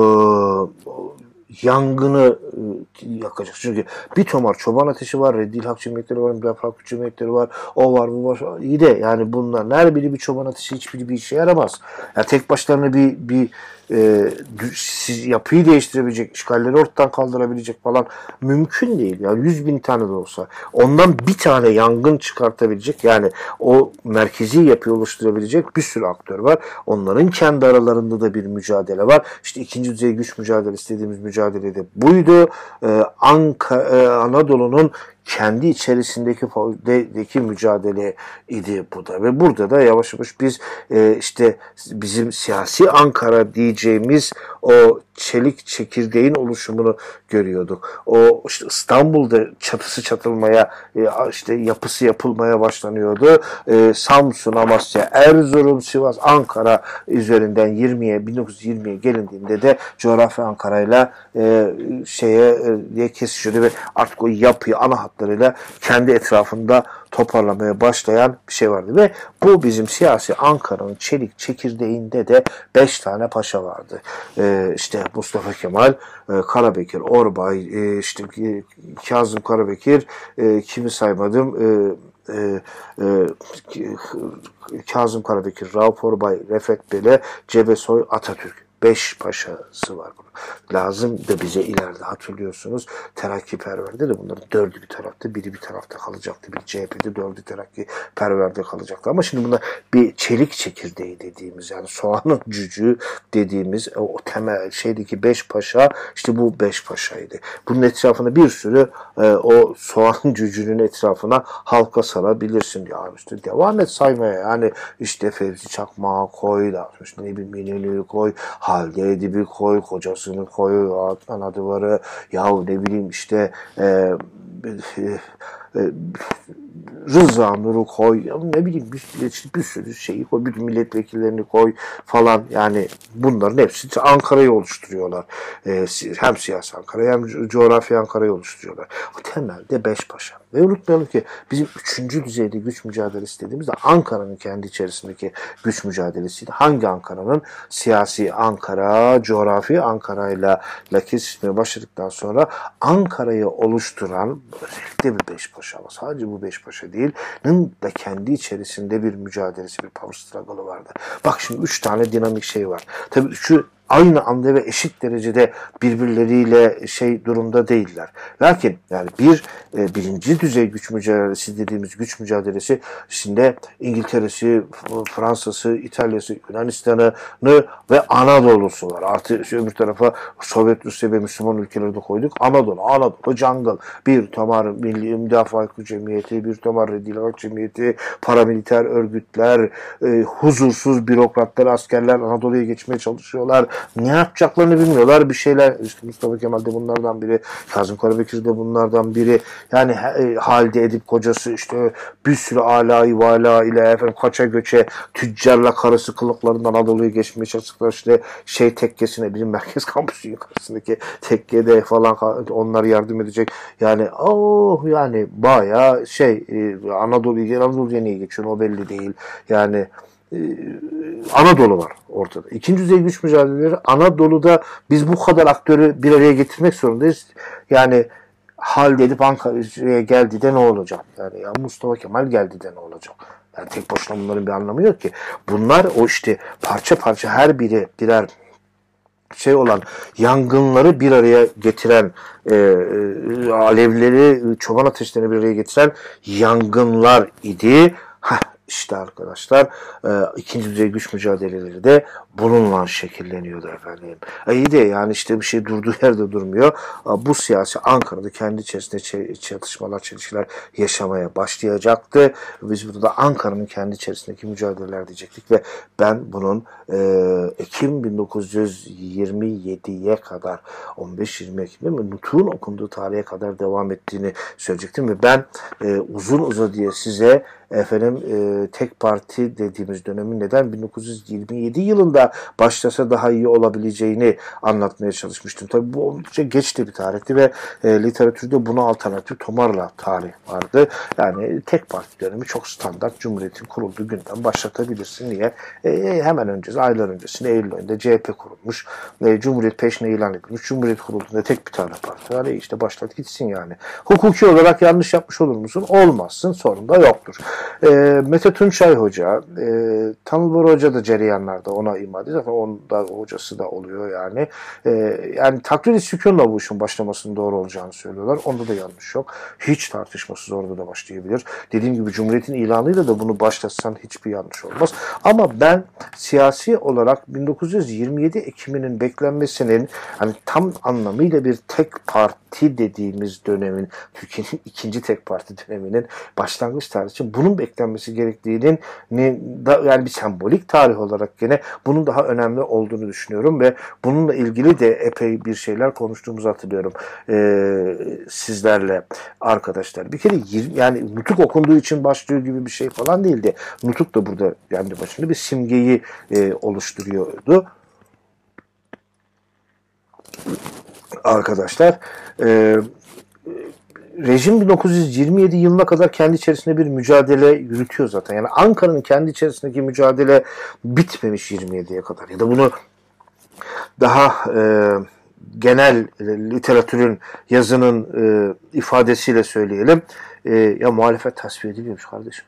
yangını e, yakacak. Çünkü bir tomar çoban ateşi var, Reddil Hak Cemiyetleri var, Müdafrak Güç Cemiyetleri var, o var bu var. İyi de yani bunların her biri bir çoban ateşi hiçbiri bir işe yaramaz. Yani tek başlarına bir bir E, siz yapıyı değiştirebilecek, işgalleri ortadan kaldırabilecek falan mümkün değil. Yani yüz bin tane de olsa ondan bir tane yangın çıkartabilecek yani o merkezi yapıyı oluşturabilecek bir sürü aktör var. Onların kendi aralarında da bir mücadele var. İşte ikinci düzey güç mücadelesi dediğimiz mücadele de buydu. Ee, Ankara, e, Anadolu'nun kendi içerisindeki deki mücadele idi bu da ve burada da yavaş yavaş biz e, işte bizim siyasi Ankara diyeceğimiz o çelik çekirdeğin oluşumunu görüyorduk. O işte İstanbul'da çatısı çatılmaya e, işte yapısı yapılmaya başlanıyordu. E, Samsun, Amasya, Erzurum, Sivas, Ankara üzerinden yirmiye bin dokuz yüz yirmiye gelindiğinde de coğrafi Ankara'yla e, şeye e, kesişiyordu ve artık o yapıyı ana hat hatlarıyla kendi etrafında toparlamaya başlayan bir şey vardı. Ve bu bizim siyasi Ankara'nın çelik çekirdeğinde de beş tane paşa vardı. Ee, işte Mustafa Kemal, e, Karabekir, Orbay, e, işte e, Kazım Karabekir, e, kimi saymadım, e, Ee, e, Kazım Karabekir, Rauf Orbay, Refet Bele, Cebesoy, Atatürk. Beş paşası var bunun. Lazım da bize ileride, hatırlıyorsunuz, terakkiperverde de bunların dördü bir tarafta, biri bir tarafta kalacaktı. Bir C H P'de dördü terakkiperverde kalacaktı. Ama şimdi bunlar bir çelik çekirdeği dediğimiz, yani soğanın cücüğü dediğimiz o temel şeydeki beş paşa, işte bu beş paşaydı. Bunun etrafına bir sürü e, o soğanın cücüğünün etrafına halka sarabilirsin diye. İşte devam et saymaya. Yani işte Fevzi Çakmak'ı koy, işte ne bileyim İnönü'yü koy, Halide Edip'i koy, kocasını koy, Anadıvarı, yahu ne bileyim işte e, e, e, Rıza Nur'u koy, ne bileyim bir, bir sürü şeyi koy, bütün milletvekillerini koy falan. Yani bunların hepsi Ankara'yı oluşturuyorlar. E, hem siyasi Ankara'yı hem coğrafi Ankara'yı oluşturuyorlar. O temelde beş paşa. Ve unutmayalım ki bizim üçüncü düzeyde güç mücadelesi dediğimizde Ankara'nın kendi içerisindeki güç mücadelesiydi. Hangi Ankara'nın? Siyasi Ankara, coğrafi Ankara'yla kesişmeye başladıktan sonra Ankara'yı oluşturan özellikle bir beş paşa, ama sadece bu beş paşa değil'nin de kendi içerisinde bir mücadelesi, bir power struggle'ı vardı. Bak şimdi üç tane dinamik şey var. Tabii şu aynı anda ve eşit derecede birbirleriyle şey durumda değiller. Lakin yani bir birinci düzey güç mücadelesi dediğimiz güç mücadelesi içinde İngiltere'si, Fransa'sı, İtalya'sı, Yunanistan'ı ve Anadolu'su var. Artık öbür tarafa Sovyet Rusya ve Müslüman ülkeleri de koyduk. Anadolu, Anadolu jungle. Bir tomar Milli Müdafaa Hakkı Cemiyeti, bir tomar Redilak Cemiyeti, paramiliter örgütler, e, huzursuz bürokratlar, askerler Anadolu'ya geçmeye çalışıyorlar. Ne yapacaklarını bilmiyorlar. Bir şeyler, işte Mustafa Kemal de bunlardan biri, Kazım Karabekir de bunlardan biri. Yani Halide Edip kocası işte bir sürü alayı vala ile efendim kaça göçe tüccarla karısı kılıklarından Anadolu'ya geçmeye çalıştıkları işte şey tekkesine, bizim merkez kampüsü yukarısındaki tekkede falan onlar yardım edecek. Yani oh yani bayağı şey Anadolu'ya Anadolu'ya niye geçiyor o belli değil. Yani Anadolu var ortada. İkinci düzey güç mücadeleleri Anadolu'da biz bu kadar aktörü bir araya getirmek zorundayız. Yani Halide Edip Ankara'ya geldi de ne olacak? Yani ya Mustafa Kemal geldi de ne olacak? Yani tek başına bunların bir anlamı yok ki. Bunlar o işte parça parça her biri birer şey olan yangınları bir araya getiren e, e, alevleri, çoban ateşlerini bir araya getiren yangınlar idi. Hah. İşte arkadaşlar ikinci düzey güç mücadeleleri de bununla şekilleniyordu efendim. E iyi de yani işte bir şey durduğu yerde durmuyor. Bu siyasi Ankara'da kendi içerisinde çatışmalar, çelişkiler yaşamaya başlayacaktı. Biz burada Ankara'nın kendi içerisindeki mücadeleler diyecektik ve ben bunun Ekim bin dokuz yüz yirmi yedi'ye kadar, on beş yirmi Ekim ve Nutuk'un okunduğu tarihe kadar devam ettiğini söyleyecektim ve ben uzun uzadıya size efendim e, tek parti dediğimiz dönemin neden bin dokuz yüz yirmi yedi yılında başlasa daha iyi olabileceğini anlatmaya çalışmıştım. Tabii bu oldukça geç de bir tarihti ve e, literatürde buna alternatif Tomarla tarih vardı. Yani tek parti dönemi çok standart, Cumhuriyet'in kurulduğu günden başlatabilirsin. Niye? E, hemen öncesi, aylar öncesinde, Eylül ayında C H P kurulmuş. E, Cumhuriyet peşine ilan edilmiş. Cumhuriyet kurulduğunda tek bir tane parti var. E, işte başlat gitsin yani. Hukuki olarak yanlış yapmış olur musun? Olmazsın. Sorun da yoktur. E, Mete Tunçay Hoca, e, Tanıl Bora Hoca da cereyanlarda ona ima ediyor. Zaten onda hocası da oluyor yani. E, yani takdir-i sükunla bu işin başlamasının doğru olacağını söylüyorlar. Onda da yanlış yok. Hiç tartışmasız orada da başlayabilir. Dediğim gibi Cumhuriyet'in ilanıyla da bunu başlatsan hiçbir yanlış olmaz. Ama ben siyasi olarak bin dokuz yüz yirmi yedi Ekim'inin beklenmesinin hani tam anlamıyla bir tek parti dediğimiz dönemin, Türkiye'nin ikinci tek parti döneminin başlangıç tarihi için bunu bunun beklenmesi gerektiğinin yani bir sembolik tarih olarak yine bunun daha önemli olduğunu düşünüyorum ve bununla ilgili de epey bir şeyler konuştuğumuzu hatırlıyorum ee, sizlerle arkadaşlar. Bir kere yirmi, yani Nutuk okunduğu için başlıyor gibi bir şey falan değildi. Nutuk da burada yani başında bir simgeyi e, oluşturuyordu. Arkadaşlar e, rejim bin dokuz yüz yirmi yedi yılına kadar kendi içerisinde bir mücadele yürütüyor zaten. Yani Ankara'nın kendi içerisindeki mücadele bitmemiş yirmi yediye kadar. Ya da bunu daha e, genel literatürün, yazının e, ifadesiyle söyleyelim. E, ya muhalefet tasfiye edilmiyormuş kardeşim.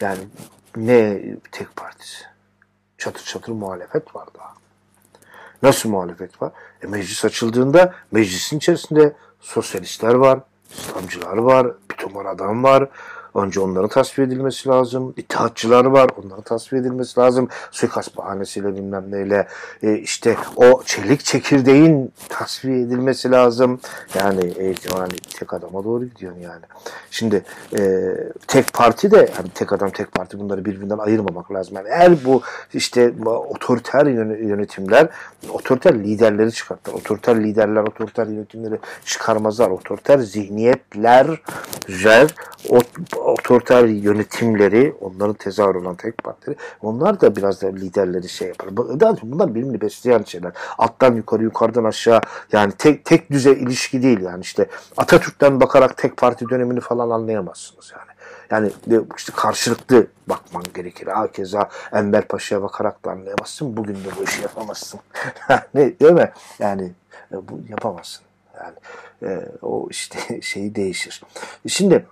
Yani ne tek partisi? Çatır çatır muhalefet var daha. Nasıl muhalefet var? E meclis açıldığında meclisin içerisinde sosyalistler var, İslamcılar var, bir tomar adam var. Önce onların tasfiye edilmesi lazım. İttihatçılar var, onların tasfiye edilmesi lazım. Suikast bahanesiyle bilmem neyle e işte o çelik çekirdeğin tasfiye edilmesi lazım. Yani, e, yani tek adama doğru gidiyorsun yani. Şimdi e, tek parti de yani tek adam tek parti bunları birbirinden ayırmamak lazım. Yani eğer bu işte otoriter yönetimler otoriter liderleri çıkartır. Otoriter liderler otoriter yönetimleri çıkarmazlar. Otoriter zihniyetler güzel o otoriter yönetimleri, onların tezahür olan tek partileri, onlar da biraz da liderleri şey yapar. Bunlar birbirini besleyen şeyler. Alttan yukarı, yukarıdan aşağı, yani tek tek düze ilişki değil yani işte Atatürk'ten bakarak tek parti dönemini falan anlayamazsınız yani. Yani işte karşılıklı bakman gerekir. Hakeza Enver Paşa'ya bakarak da anlayamazsın. Bugün de bu işi yapamazsın. Ne değil mi? Yani bu yapamazsın. Yani e, o işte şeyi değişir. Şimdi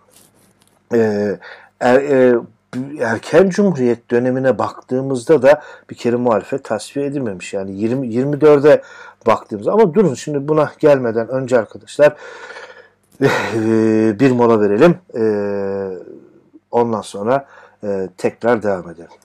Ee, er, e, erken Cumhuriyet dönemine baktığımızda da bir kere muhalefet tasfiye edilmemiş. Yani yirmi, yirmi dörde baktığımızda. Ama durun şimdi buna gelmeden önce arkadaşlar e, bir mola verelim. E, ondan sonra e, tekrar devam edelim.